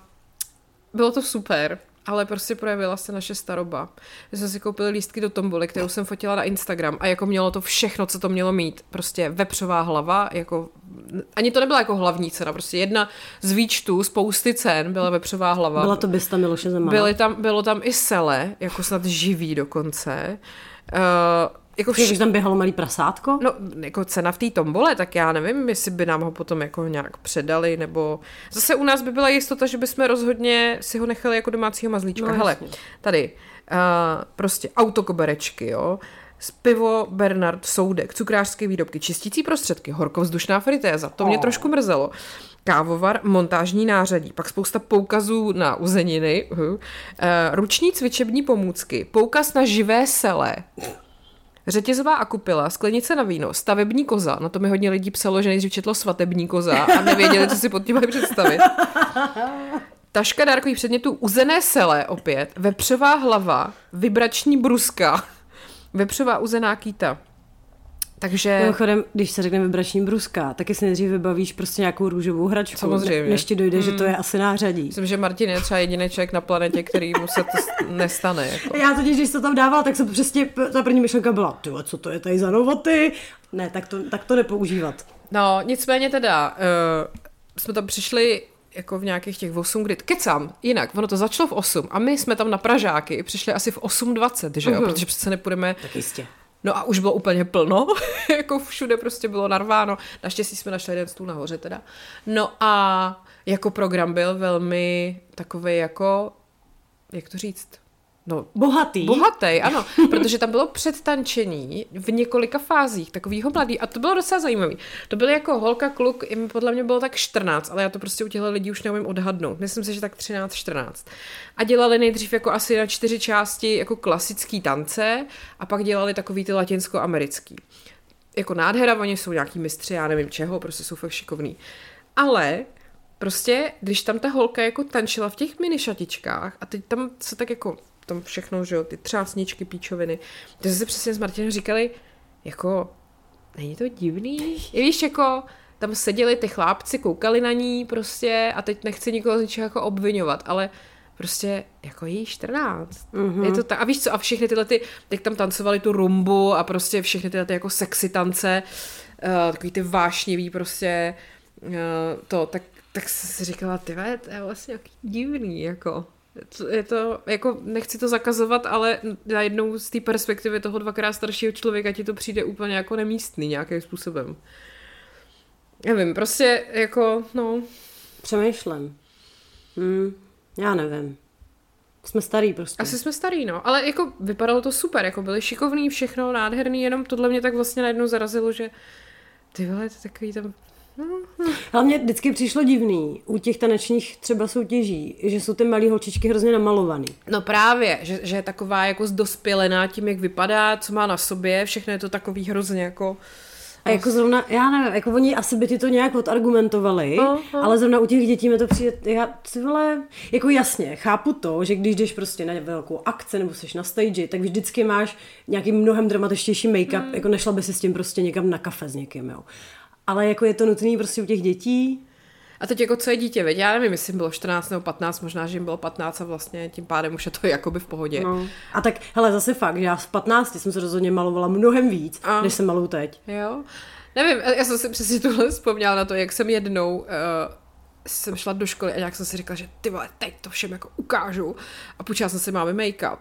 bylo to super, ale prostě projevila se naše staroba. Já jsem si koupila lístky do tomboly, kterou jsem fotila na Instagram a jako mělo to všechno, co to mělo mít. Prostě vepřová hlava, jako ani to nebyla jako hlavní cena, prostě jedna z výčtu, spousty cen byla vepřová hlava. Byla to bysta Miloše Zemana. Tam, bylo tam i sele, jako snad živý dokonce. Uh, Jako vš... Když tam běhalo malý prasátko? No, jako cena v té tombole, tak já nevím, jestli by nám ho potom jako nějak předali, nebo... Zase u nás by byla jistota, že bychom rozhodně si ho nechali jako domácího mazlíčka. No, hele, jasně. Tady uh, prostě autokoberečky, jo, pivo Bernard Soudek, cukrářské výrobky, čistící prostředky, horkovzdušná fritéza, to mě oh. trošku mrzelo. Kávovar, montážní nářadí, pak spousta poukazů na uzeniny, uh, uh, ruční cvičební pomůcky, poukaz na živé sele, řetězová akupila, sklenice na víno, stavební koza, na to mi hodně lidí psalo, že nejdřív četlo svatební koza a nevěděli, co si pod tím mají představit. Taška dárkových předmětů, uzené sele opět, vepřová hlava, vibrační bruska, vepřová uzená kýta. Takže... Mimochodem, když se řekne vibrační bruska, taky si nejdřív vybavíš prostě nějakou růžovou hračku. Samozřejmě. Než ti dojde, hmm. že to je asi nářadí. Myslím, že Martin je třeba jediný člověk na planetě, který mu se to nestane. Jako. Já totiž, když to tam dávala, tak jsem přesně, ta první myšlenka byla, tyjo, co to je tady za novoty? Ne, tak to, tak to nepoužívat. No, nicméně teda, uh, jsme tam přišli jako v nějakých těch osm, kdy kecám, jinak, ono to začalo v osm a my jsme tam na Pražáky přišli asi v osm dvacet, že jo, uh-huh. protože přece nepůjdeme... Tak jistě. No a už bylo úplně plno, jako všude prostě bylo narváno. Naštěstí jsme našli jeden stůl nahoře teda. No a jako program byl velmi takovej jako, jak to říct, no, bohatý. Bohatý, ano, protože tam bylo předtančení v několika fázích takovýho mladý a to bylo docela zajímavý. To byly jako holka, kluk, jim podle mě bylo tak čtrnáct, ale já to prostě u těchto lidí už neumím odhadnout. Myslím si, že tak třináct čtrnáct. A dělali nejdřív jako asi na čtyři části jako klasický tance a pak dělali takový ty latinskoamerický. Jako nádhera, oni jsou nějaký mistři, já nevím čeho, prostě jsou fakt šikovný. Ale prostě, když tam ta holka jako tančila v těch minišatičkách a teď tam se tak jako tam všechno, že jo, ty třásničky, píčoviny. To jsme si přesně s Martinem říkali, jako, není to divný? I víš, jako, tam seděli ty chlápci, koukali na ní prostě a teď nechci nikoho z ničeho jako obvinovat, ale prostě, jako jí čtrnáct. Mm-hmm. Je to ta, a víš co, a všechny tyhle ty, jak tam tancovali tu rumbu a prostě všechny tyhle ty jako sexy tance, uh, takový ty vášnivý prostě, uh, to, tak, tak jsem si říkala, ty ve, to je vlastně jaký divný, jako. Je to, jako nechci to zakazovat, ale najednou z té perspektivy toho dvakrát staršího člověka ti to přijde úplně jako nemístný nějakým způsobem. Nevím, prostě jako, no. Přemýšlím. Hmm, já nevím. Jsme starý prostě. Asi jsme starý, no. Ale jako vypadalo to super, jako byli šikovný, všechno, nádherný, jenom tohle mě tak vlastně najednou zarazilo, že ty vole, to takový tam... Ale mě vždycky přišlo divný u těch tanečních třeba soutěží, že jsou ty malý holčičky hrozně namalovaný. No právě, že, že je taková jako zdospělená tím, jak vypadá, co má na sobě, všechno je to takový hrozně jako... A jako zrovna, já nevím, jako oni asi by ti to nějak odargumentovali, aha, ale zrovna u těch dětí mi to přijde, já si vole, jako jasně, chápu to, že když jdeš prostě na velkou akci nebo jsi na stage, tak vždycky máš nějaký mnohem dramatičtější make-up, hmm. jako nešla by si s tím prostě někam na kafe s někým, jo. Ale jako je to nutné prostě u těch dětí. A teď jako co je dítě, veď? Já nevím, jestli bylo čtrnáct nebo patnáct, možná, že jim bylo patnáct a vlastně tím pádem už je to jakoby v pohodě. No. A tak, hele, zase fakt, já v patnácti jsem se rozhodně malovala mnohem víc, a... než jsem malou teď. Jo, nevím, já jsem si přesně tuhle vzpomněla na to, jak jsem jednou... Uh... jsem šla do školy a nějak jsem si říkala, že ty vole, teď to všem jako ukážu a počala jsem si máme make-up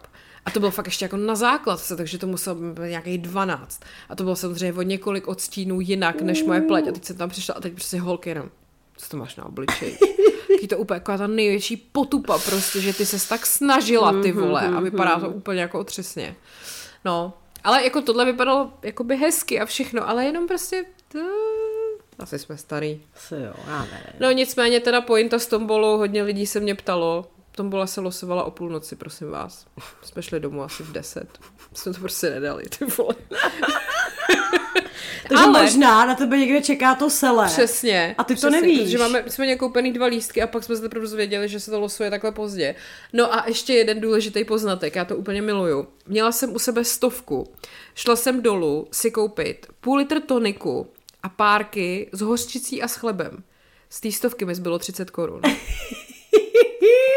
a to bylo fakt ještě jako na základce, takže to muselo být nějaký dvanáct a to bylo samozřejmě o několik odstínů jinak než moje pleť a teď jsem tam přišla a teď prostě holky jenom, co to máš na obličeji? Taky to úplně jako ta největší potupa prostě, že ty ses tak snažila, ty vole, a vypadá to úplně jako otřesně. No, ale jako tohle vypadalo jakoby hezky a všechno, ale jenom prostě to... Asi jsme starý. Asi jo, já nevím. No nicméně teda pointa s tombolou, hodně lidí se mě ptalo. Tombola se losovala o půlnoci, prosím vás. Jsme šli domů asi v deset. Jsme to prostě nedali, ty vole. Takže ale... možná na tebe někde čeká to sele. Přesně. A ty přesně, to nevíš. Protože máme, jsme někoupený dva lístky a pak jsme se teprve dozvěděli, že se to losuje takhle pozdě. No a ještě jeden důležitý poznatek, já to úplně miluju. Měla jsem u sebe stovku. Šla jsem dolů si koupit půl litr toniku a párky s hořčicí a s chlebem. Z té stovky mi zbylo třicet korun.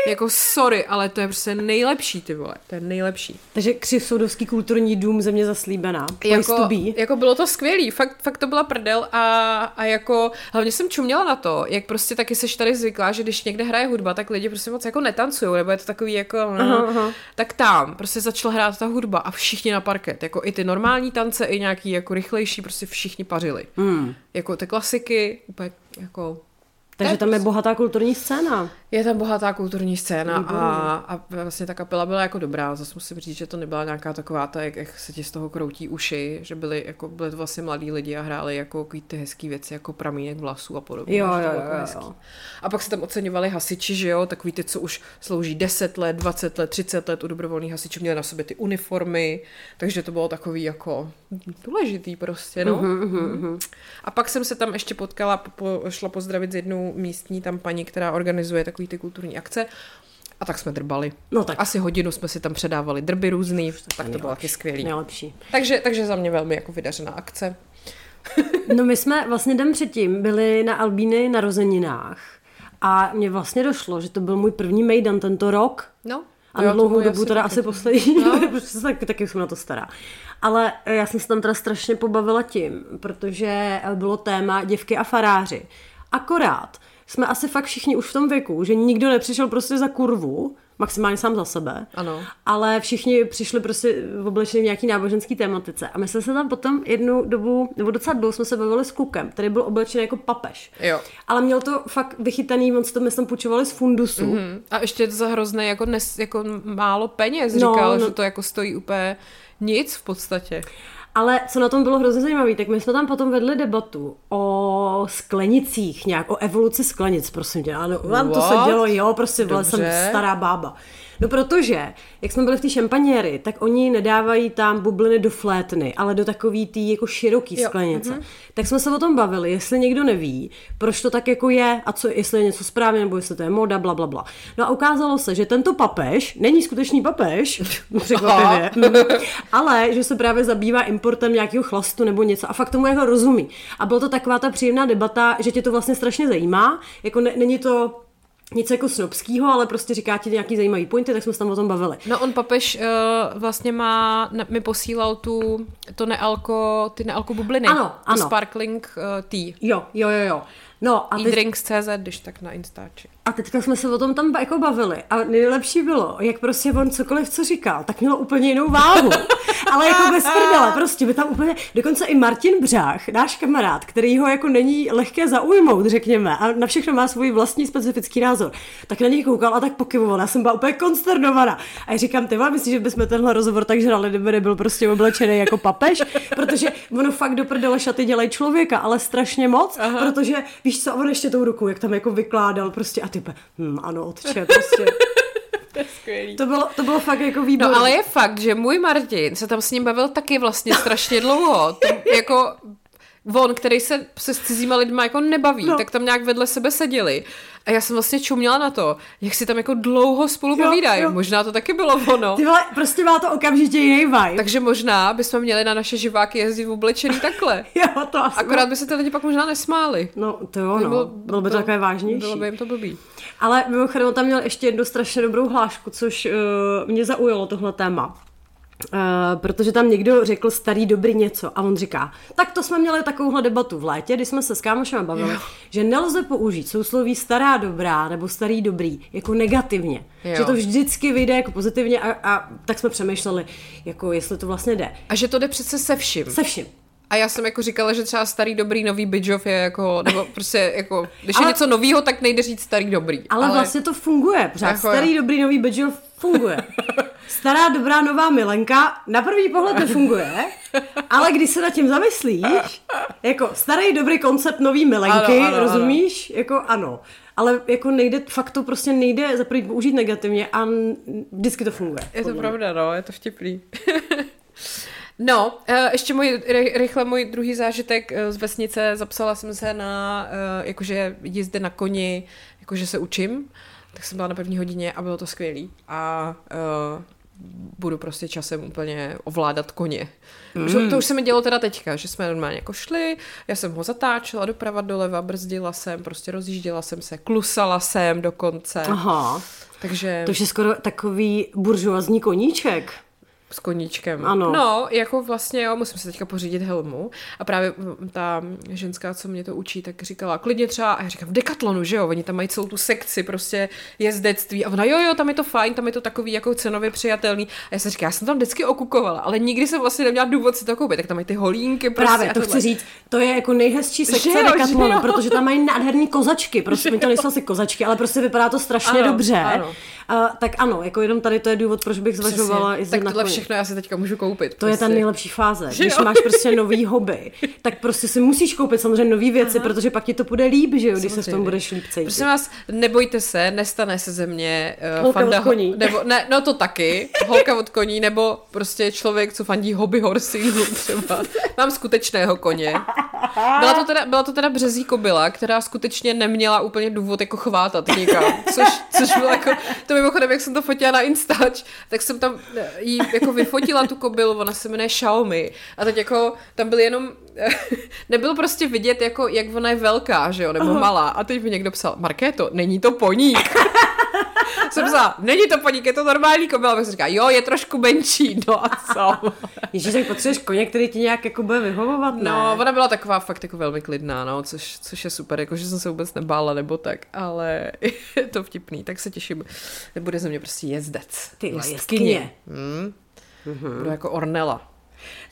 Jako sorry, ale to je prostě nejlepší, ty vole. To je nejlepší. Takže Křiv Soudovský kulturní dům země zaslíbená. Jako, jako bylo to skvělý. Fakt, fakt to byla prdel a, a jako hlavně jsem čuměla na to, jak prostě taky seš tady zvyklá, že když někde hraje hudba, tak lidi prostě moc jako netancujou, nebo je to takový jako... Aha, aha. Tak tam prostě začala hrát ta hudba a všichni na parket. Jako i ty normální tance, i nějaký jako rychlejší, prostě všichni pařili. Hmm. Jako ty klasiky, úplně jako... Takže tam je bohatá kulturní scéna. Je tam bohatá kulturní scéna a, a vlastně ta kapela byla jako dobrá. Zase musím říct, že to nebyla nějaká taková ta, jak, jak se ti z toho kroutí uši, že byli, jako, byli to vlastně mladí lidi a hráli jako ty hezký věci, jako pramínek vlasů a podobně. Jo, jo, jo, jako hezký. Jo. A pak se tam oceňovali hasiči, že jo, takový ty, co už slouží deset let, dvacet let, třicet let u dobrovolných hasičů, měli na sobě ty uniformy, takže to bylo takový jako důležitý prostě, no. Uhum, uhum, uhum. A pak jsem se tam ještě potkala, po, šla pozdravit s jednou místní tam paní, která organizuje takový ty kulturní akce a tak jsme drbali. No tak. Asi hodinu jsme si tam předávali drby různý, tak, tak to bylo taky skvělý. Nejlepší. Takže, takže za mě velmi jako vydařená akce. No my jsme vlastně den předtím byli na Albíny narozeninách a mně vlastně došlo, že to byl můj první mejdan tento rok. No. A na dlouhou dobu teda asi poslední, no. Protože tak, taky jsem na to stará. Ale já jsem se tam teda strašně pobavila tím, protože bylo téma děvky a faráři. Akorát jsme asi fakt všichni už v tom věku, že nikdo nepřišel prostě za kurvu maximálně sám za sebe. Ano. Ale všichni přišli prostě oblečeni v nějaký náboženský tématice. A my jsme se tam potom jednu dobu, nebo docela dlouho jsme se bavili s klukem, který byl oblečený jako papež. Jo. Ale měl to fakt vychytaný, on se to myslím půjčovali z fundusu. Mm-hmm. A ještě je to za hrozné jako, nes, jako málo peněz, no, říkal, no. Že to jako stojí úplně nic v podstatě. Ale co na tom bylo hrozně zajímavé, tak my jsme tam potom vedli debatu o sklenicích nějak, o evoluci sklenic, prosím tě. Ano, vám to se dělo, jo, prostě byla jsem stará bába. No protože, jak jsme byli v té šampaněry, tak oni nedávají tam bubliny do flétny, ale do takový tý jako široký jo. sklenice. Mm-hmm. Tak jsme se o tom bavili, jestli někdo neví, proč to tak jako je a co, jestli je něco správně, nebo jestli to je moda, bla, bla, bla. No a ukázalo se, že tento papež není skutečný papež, překvapivě, ale že se právě zabývá importem nějakého chlastu nebo něco a fakt tomu jako rozumí. A byla to taková ta příjemná debata, že tě to vlastně strašně zajímá, jako ne, není to... nic jako snobskýho, ale prostě říká ti nějaký zajímavý pointy, tak jsme se tam o tom bavili. No on papež uh, vlastně má, ne, mi posílal tu, to nealko, ty nealko bubliny. Ano, ano. Sparkling uh, tea. Jo, jo, jo, jo. No, a e-drinks tečka cé zet, když tak na Instači. A teďka jsme se o tom tam jako bavili a nejlepší bylo, jak prostě on cokoliv, co říkal, tak mělo úplně jinou váhu. Ale jako bez prdele, prostě by tam úplně, dokonce i Martin Břách, náš kamarád, který ho jako není lehké zaujmout, řekněme, a na všechno má svůj vlastní specifický názor, tak na něj koukal a tak pokyvoval, já jsem byla úplně konsternovaná. A já říkám, ty vole, myslíš, že bychom tenhle rozhovor tak žrali, kdyby nebyl prostě oblečený jako papež, protože ono fakt do prdele šaty dělají člověka, ale strašně moc, aha. Protože víš co, on ještě tou ruku, jak tam jako vykládal prostě a type, hm, ano, otče, prostě. To bylo, to bylo fakt jako výborné. No ale je fakt, že můj Martin se tam s ním bavil taky vlastně strašně dlouho. To, jako on, který se, se s cizíma lidma jako nebaví, no. Tak tam nějak vedle sebe seděli. A já jsem vlastně čuměla na to, jak si tam jako dlouho spolu povídají. Možná to taky bylo ono. Ty vole, prostě má to okamžitě jiný vibe. Takže možná bychom měli na naše živáky jezdit oblečený takhle. Jo, to asi. Akorát by se ty lidi pak možná nesmáli. No to jo, no. Bylo, bylo by to takové vážnější. Bylo by jim to blbý. Ale mimochodem tam měl ještě jednu strašně dobrou hlášku, což uh, mě zaujalo tohle téma. Uh, protože tam někdo řekl starý dobrý něco a on říká, tak to jsme měli takovouhle debatu v létě, když jsme se s kámošem bavili, jo. Že nelze použít sousloví stará dobrá nebo starý dobrý jako negativně, jo. Že to vždycky vyjde jako pozitivně a, a tak jsme přemýšleli, jako jestli to vlastně jde. A že to jde přece se vším. Se vším. A já jsem jako říkala, že třeba starý dobrý nový Bidžov je jako, nebo prostě jako, když ale, je něco novýho, tak nejde říct starý dobrý. Ale, ale... vlastně to funguje, protože jako starý jo. Dobrý nový Bidžov funguje. Stará dobrá nová milenka na první pohled nefunguje, ale když se nad tím zamyslíš, jako starý dobrý koncept nový milenky, ano, ano, rozumíš? Ano. Jako ano. Ale jako nejde, fakt to prostě nejde zaprvé použít negativně a vždycky to funguje. Je to pravda, no, je to vtipný. No, ještě můj, rychle můj druhý zážitek z vesnice, zapsala jsem se na jakože jízdy na koni, jakože se učím, tak jsem byla na první hodině a bylo to skvělý a uh, budu prostě časem úplně ovládat koně. Mm. To už se mi dělo teda teďka, že jsme normálně jako šli, já jsem ho zatáčela doprava doleva, brzdila jsem, prostě rozjížděla jsem se, klusala jsem dokonce. Aha, takže... to už je skoro takový buržoazní koníček. S koníčkem. Ano. No, jako vlastně, jo, musím se teďka pořídit helmu. A právě ta ženská, co mě to učí, tak říkala, klidně třeba, a já říkám, v Decathlonu, že jo, oni tam mají celou tu sekci, prostě jezdectví. A ona, jo, jo, tam je to fajn, tam je to takový jako cenově přijatelný. A já jsem říkala, já jsem tam vždycky okukovala, ale nikdy jsem vlastně neměla důvod si to koupit, tak tam mají ty holínky. Prostě právě, to chci říct, to je jako nejhezčí sekce Decathlonu, protože tam mají nádherný kozačky, prostě mi to nejsou asi kozačky, ale prostě vypadá to strašně ano, dobře. Ano. A, tak ano, jako jenom tady to je důvod, proč bych zvažovala jezdit na koni. Všechno já si teďka můžu koupit. To prostě. Je ta nejlepší fáze. Že když jo? Máš prostě nový hobby, tak prostě si musíš koupit samozřejmě nový věci, aha. Protože pak ti to bude líp, že jo, když samozřejmě. Se v tom budeš líp cítit. Prosím vás, nebojte se, nestane se ze mě uh, fanda od koní. Nebo, ne, no to taky, holka od koní, nebo prostě člověk, co fandí hobby horsingu třeba. Mám skutečného koně. Byla to, teda, byla to teda březí kobyla, která skutečně neměla úplně důvod jako chvátat nikam. Což, což bylo jako, to mimochodem, jak jsem to fotila na Instač, tak jsem tam jí jako vyfotila tu kobylu, ona se jmenuje Xiaomi a teď jako tam byl jenom nebylo prostě vidět jako jak ona je velká, že jo, nebo malá a teď mi někdo psal, Markéto, není to poník jsem vzala, není to poník, je to normální kobyla, tak jsem říkala, jo, je trošku menší, no a co? Ježíš, tak potřebuješ koně, který ti nějak jako bude vyhovovat, ne? No, ona byla taková fakt jako velmi klidná, no, což, což je super, jakože jsem se vůbec nebála nebo tak, ale je to vtipný, tak se těším, nebude ze mě prostě jezdec. Ty jezdkyně. Hmm. Mm-hmm. Budu jako Ornella.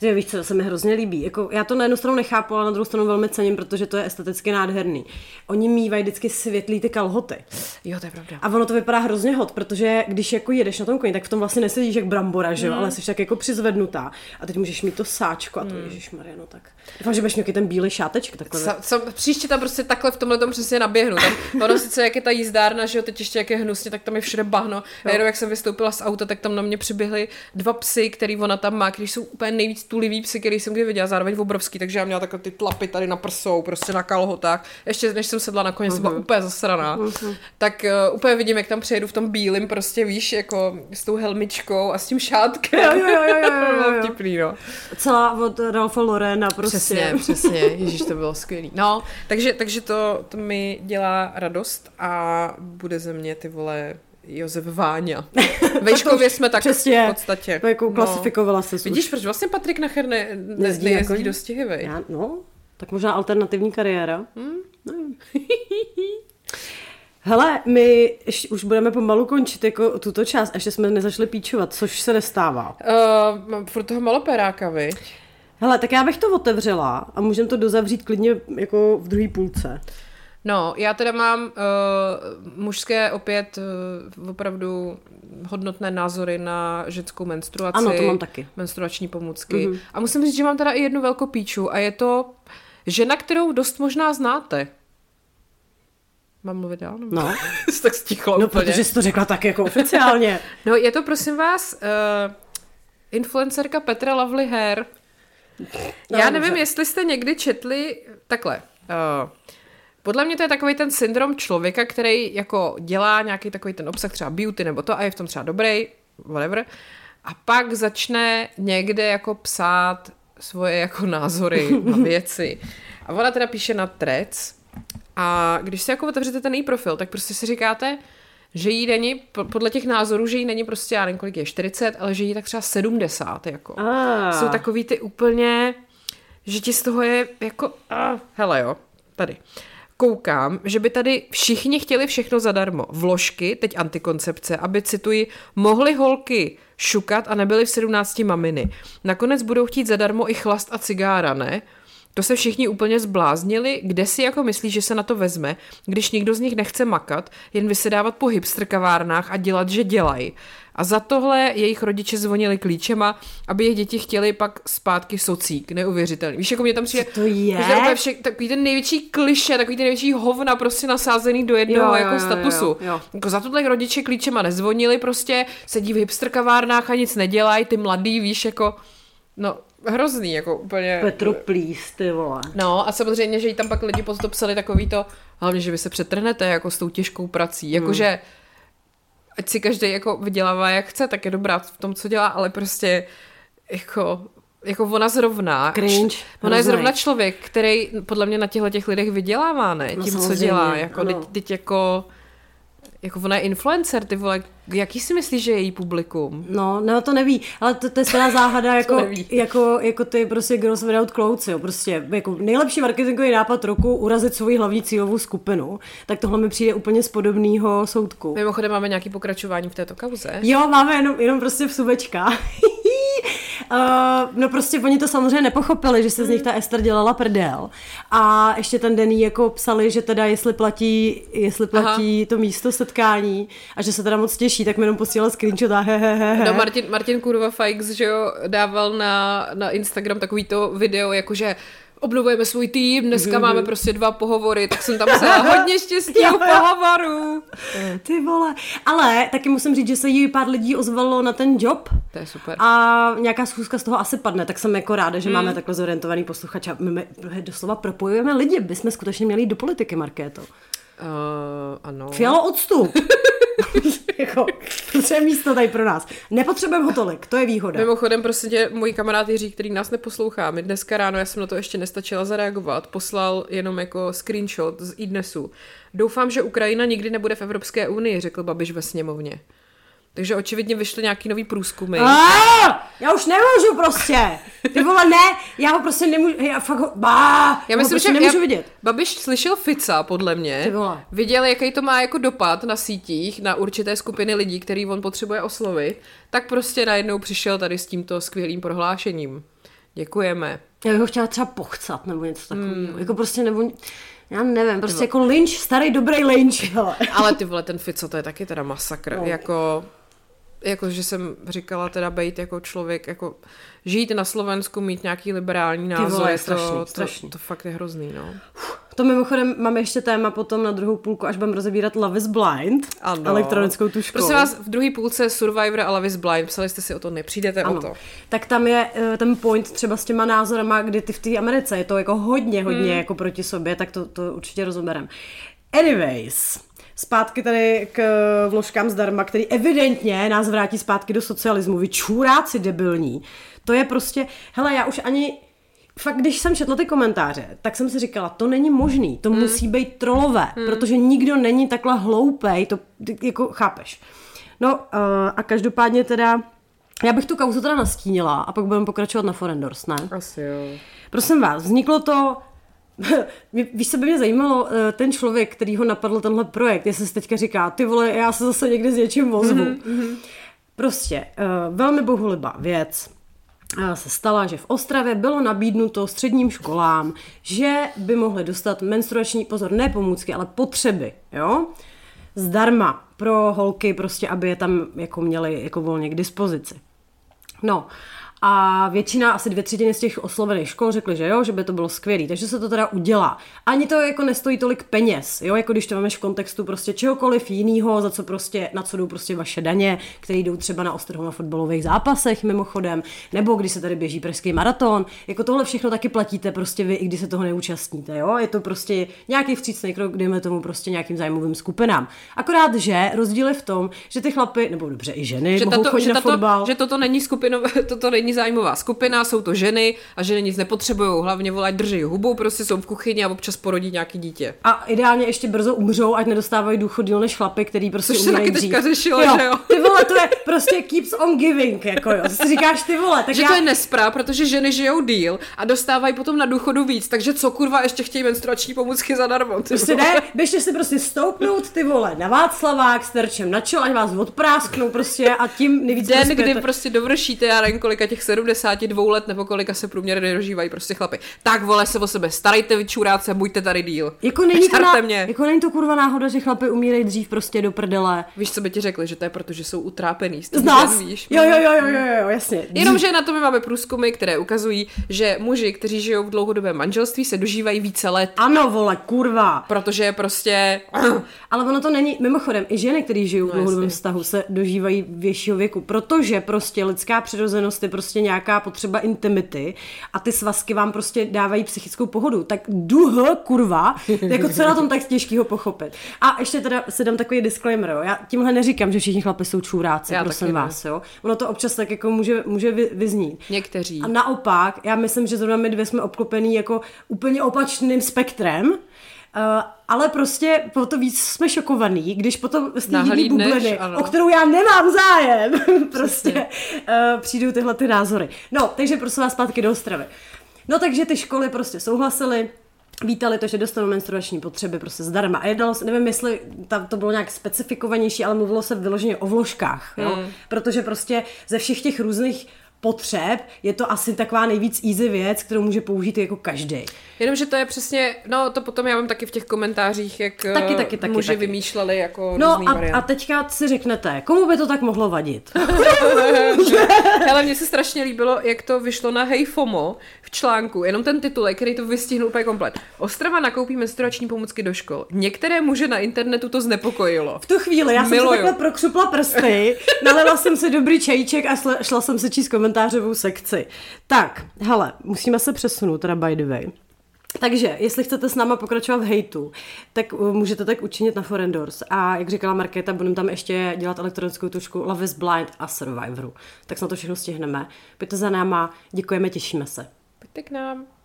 Že víš co, se mi hrozně líbí. Jako, já to na jednu stranu nechápu, ale na druhou stranu velmi cením, protože to je esteticky nádherný. Oni mívají vždycky světlý ty kalhoty. Jo, to je pravda. A ono to vypadá hrozně hot, protože když jako jedeš na tom koni, tak v tom vlastně nesedíš jak brambora, že jo, mm. ale jsi tak jako přizvednutá. A teď můžeš mít to sáčko a to mm. ježišmarja, no tak. Doufám, že budeš měl ten bílý šáteček takhle. Sa, sam, příště tam prostě takhle v tomhle tom přesně naběhnu. Tam ono sice jak je ta jízdárna, že jo, teď ještě jak je hnusně, tak tam je všude bahno. No. Jenom jak jsem vystoupila z auta, tak tam na mě přiběhly dva psy, který ona tam má, když jsou úplně nejvíc tulivý psy, který jsem kdy viděla, zároveň obrovský, takže já měla takové ty tlapy tady na prsou, prostě na kalhotách. Ještě než jsem sedla na koně, jsem byla úplně zasraná. Uhum. Tak uh, úplně vidím, jak tam přejedu v tom bílém, prostě víš, jako s tou helmičkou a s tím šátkem. Jo, jo, jo, jo, jo, jo. Vtipný, no. Celá od Ralfa Lorena, prostě. Přesně, přesně. Ježíš, to bylo skvělý. No, takže, takže to, to mi dělá radost a bude ze mě, ty vole, Josef Váňa. Vejškově jsme tak přesně, v podstatě. To jako klasifikovala se. No. Vidíš, proč vlastně Patrik Nacher ne, ne, nejezdí, nejezdí jako do stihy, vej? Já, no, tak možná alternativní kariéra. Hmm? No. Hele, my už budeme pomalu končit jako tuto část, ještě jsme nezašli píčovat, což se nestává. Uh, mám furt toho maloperáka, vej. Hele, tak já bych to otevřela a můžeme to dozavřít klidně jako v druhé půlce. No, já teda mám uh, mužské opět uh, opravdu hodnotné názory na ženskou menstruaci. Ano, to mám taky. Menstruační pomůcky. Mm-hmm. A musím říct, že mám teda i jednu velkou píču a je to žena, kterou dost možná znáte. Mám mluvit dál? Nebo? No. Jsi tak stichla no, úplně. Protože jsi to řekla tak jako oficiálně. No, je to prosím vás uh, influencerka Petra Lovely Hair. No, já nevím, že... jestli jste někdy četli takhle... Uh, Podle mě to je takový ten syndrom člověka, který jako dělá nějaký takový ten obsah, třeba beauty nebo to, a je v tom třeba dobrý, whatever, a pak začne někde jako psát svoje jako názory na věci. A ona teda píše na Threads a když si jako otevřete ten její profil, tak prostě si říkáte, že jí není, podle těch názorů, že jí není prostě, já nevím, kolik je, čtyřicet, ale že jí tak třeba sedmdesát, jako. Ah. Jsou takový ty úplně, že ti z toho je jako, ah, hele jo, tady. Koukám, že by tady všichni chtěli všechno zadarmo. Vložky, teď antikoncepce, aby, cituji, mohly holky šukat a nebyly v sedmnácti maminy. Nakonec budou chtít zadarmo i chlast a cigára, ne? To se všichni úplně zbláznili, kde si jako myslí, že se na to vezme, když nikdo z nich nechce makat, jen vysedávat po hipster kavárnách a dělat, že dělají. A za tohle jejich rodiče zvonili klíčema, aby jejich děti chtěli pak zpátky socík. Neuvěřitelný. Víš, jako mě tam přijde... Co to je? Však, takový ten největší kliše, takový ten největší hovna prostě nasázený do jednoho jo, jo, jako statusu. Jo, jo, jo. Jako za tohle rodiče klíčema nezvonili prostě, sedí v hipster kavárnách a nic nedělají, ty mladý, víš, jako... No, hrozný, jako úplně... Petru plíz, ty vole. No, a samozřejmě, že jí tam pak lidi potom psali takový to, hlavně, že vy se přetrhnete jako s tou těžkou prací, jakože... Hmm. Ať si každý jako vydělává, jak chce, tak je dobrá v tom, co dělá, ale prostě jako, jako ona zrovna. Cringe. Ona je zrovna člověk, který podle mě na těchto těch lidech vydělává, ne? Tím, no, co dělá. Jako, teď, teď jako, jako ona je influencer, ty vole, jaký si myslíš, že je její publikum? No, no to neví, ale to, to je svá záhada, jako, jako, jako ty prostě girls without clothes, jo, prostě, jako nejlepší marketingový nápad roku, urazit svou hlavní cílovou skupinu, tak tohle mi přijde úplně z podobného soudku. Mimochodem máme nějaké pokračování v této kauze? Jo, máme jenom, jenom prostě v subečka. Uh, no prostě oni to samozřejmě nepochopili, že se z nich ta Ester dělala prdel. A ještě ten den jí jako psali, že teda jestli platí, jestli platí Aha. to místo setkání a že se teda moc těší, tak mi jenom posílala screenshot a hehehe. No Martin, Martin kurva Fajks, že jo, dával na, na Instagram takový to video, jakože obnovujeme svůj tým, dneska mm-hmm. máme prostě dva pohovory, tak jsem tam vzala hodně štěstí u pohovoru. Ty vole. Ale taky musím říct, že se jí pár lidí ozvalo na ten job. To je super. A nějaká schůzka z toho asi padne, tak jsem jako ráda, že mm. máme takhle zorientovaný posluchač a my doslova propojujeme lidi, bychom skutečně měli jít do politiky, Markéto. Uh, ano. Fialo, odstup! Jako, to je místo tady pro nás. Nepotřebujeme ho tolik, to je výhoda. Mimochodem, prostě můj kamarád Jiří, který nás neposlouchá, mi dneska ráno, já jsem na to ještě nestačila zareagovat, poslal jenom jako screenshot z iDnesu. Doufám, že Ukrajina nikdy nebude v Evropské unii, řekl Babiš ve sněmovně. Takže očividně vyšly nějaký nový průzkumy. Aaaa, já už nemůžu prostě. Ty vole, ne, já ho prostě nemůžu, já fakt ho, bá, já myslím, ho prostě že nemůžu já, vidět. Babiš slyšel Fica, podle mě, viděl, jaký to má jako dopad na sítích, na určité skupiny lidí, který on potřebuje oslovit, tak prostě najednou přišel tady s tímto skvělým prohlášením. Děkujeme. Já bych ho chtěla třeba pochcat, nebo něco takového, hmm. jako prostě nebo... Já nevím, prostě jako Lynch, starý dobrý Lynch. Ale ty vole, ten Fico, to je taky teda masakr, no. jako... Jako, že jsem říkala teda bejt jako člověk, jako žít na Slovensku, mít nějaký liberální názor, je strašný, to, strašný. To, to fakt je hrozný, no. To mimochodem máme ještě téma potom na druhou půlku, až budeme rozebírat Love is blind, ano. elektronickou tu školu. Prosím vás, v druhé půlce Survivor a Love is blind, psali jste si o to, nepřijdete ano. o to. Tak tam je ten point třeba s těma názorama, kdy ty v té Americe je to jako hodně, hodně hmm. jako proti sobě, tak to, to určitě rozebereme. Anyways... Zpátky tady k vložkám zdarma, který evidentně nás vrátí zpátky do socialismu. Vy čůráci debilní. To je prostě, hele, já už ani, fakt když jsem četla ty komentáře, tak jsem si říkala, to není možný, to mm. musí být trolové, mm. protože nikdo není takhle hloupej, to jako chápeš. No a každopádně teda, já bych tu kauzu teda nastínila a pak budeme pokračovat na Forendors, ne? Asi jo. Prosím vás, vzniklo to... Víš, se by mě zajímalo ten člověk, který ho napadl tenhle projekt, jestli se teďka říká, ty vole, já se zase někde s něčím ozvu. Mm-hmm. Prostě uh, velmi bohulibá věc uh, se stala, že v Ostravě bylo nabídnuto středním školám, že by mohly dostat menstruační, pozor, ne pomůcky, ale potřeby, jo, zdarma pro holky, prostě, aby je tam jako měly jako volně k dispozici. No, a většina, asi dvě třetiny z těch oslovených škol řekly, že jo, že by to bylo skvělý, takže se to teda udělá. Ani to jako nestojí tolik peněz, jo, jako když to máme v kontextu prostě čehokoliv jinýho, za co prostě, na co jdou prostě vaše daně, které jdou třeba na Ostrhu na fotbalových zápasech mimochodem, nebo když se tady běží pražský maraton, jako tohle všechno taky platíte prostě vy, i když se toho neúčastníte, jo, je to prostě nějaký vstřícný krok, dejme tomu prostě nějakým zájmovým skupinám. Akorát, že rozdíl je v tom, že ty chlapy, nebo dobře i ženy, že mohou tato, chodit že na tato, fotbal. Že toto není skupinové, toto není zájmová skupina, jsou to ženy a ženy nic nepotřebujou, hlavně volať drží hubou, prostě jsou v kuchyni a občas porodí nějaký dítě. A ideálně ještě brzo umřou, ať nedostávají důchod díl než chlapy, který prostě umírají dřív. Což se taky teďka řešilo, jo, že jo? Ty vole, to je prostě keeps on giving, jako jo. Ty říkáš, ty vole, tak že já... to je nesprá, protože ženy žijou díl a dostávají potom na důchodu víc, takže co kurva ještě chtějí menstruační pomůcky zadarmo. Prostě ne, běžte si prostě stoupnout, ty vole, na Václavák s terčem na čelo, ať vás odprásknou prostě a tím nejvíc den, kdy prostě dovršíte, já nevím, kolika těch sedmdesát dva let nebo kolika se průměrně dožívají prostě chlapi. Tak vole se o sebe, starejte, vyčuráce, buďte tady díl. Jako není, to, na, jako není to kurva náhoda, že chlapi umírají dřív prostě do prdele. Víš, co by ti řekli, že to je proto, že jsou utrápený. Z nás? Víš, jo, jo, jo, jo, jo, jo, jasně. Jenomže na to my máme průzkumy, které ukazují, že muži, kteří žijou v dlouhodobém manželství, se dožívají více let. Ano, vole, kurva. Protože prostě... Ale ono to není, mimochodem, i ženy, které žijou v dlouhodobém no, vztahu, se dožívají většího věku, protože prostě lidská přirozenost je prostě nějaká potřeba intimity a ty svazky vám prostě dávají psychickou pohodu. Tak duh, kurva, jako co na tom tak těžkýho pochopit. A ještě teda se dám takový disclaimer, jo. Já tímhle neříkám, že všichni chlapi jsou čůráci, já prosím vás, ne. Jo. Ono to občas tak jako může, může vyznít. Někteří. A naopak, já myslím, že zrovna my dvě jsme obklopený jako úplně opačným spektrem, Uh, ale prostě po to víc jsme šokovaný, když potom z té jiný bubliny, ano. o kterou já nemám zájem, prostě uh, přijdou tyhle ty názory. No, takže prosím vás zpátky do Ostravy. No, takže ty školy prostě souhlasily, vítali to, že dostanou menstruační potřeby prostě zdarma. A jednalo se, nevím, jestli tam to bylo nějak specifikovanější, ale mluvilo se vyloženě o vložkách, hmm. jo? Protože prostě ze všech těch různých potřeb, je to asi taková nejvíc easy věc, kterou může použít jako každý. Jenomže to je přesně, no to potom já mám taky v těch komentářích, jak taky, taky, taky, muži taky. Vymýšleli jako no různý a, variant. A teďka si řeknete, komu by to tak mohlo vadit? Ale mně se strašně líbilo, jak to vyšlo na Hej FOMO v článku, jenom ten titulek, který to vystihnul úplně komplet. Ostrava nakoupí menstruační pomůcky do škol. Některé muže na internetu to znepokojilo. V tu chvíli já Miluju. jsem se takhle prokřupla prsty, nalila jsem si dobrý čajíček a šla, šla jsem si číst komentářovou sekci. Tak, hele, musíme se přesunout, teda by the way. Takže, jestli chcete s náma pokračovat v hejtu, tak můžete tak učinit na Forendors. A jak říkala Markéta, budeme tam ještě dělat elektronickou tušku Love is blind a Survivoru. Tak snad to všechno stihneme. Pojďte za náma, děkujeme, těšíme se. Pojďte k nám.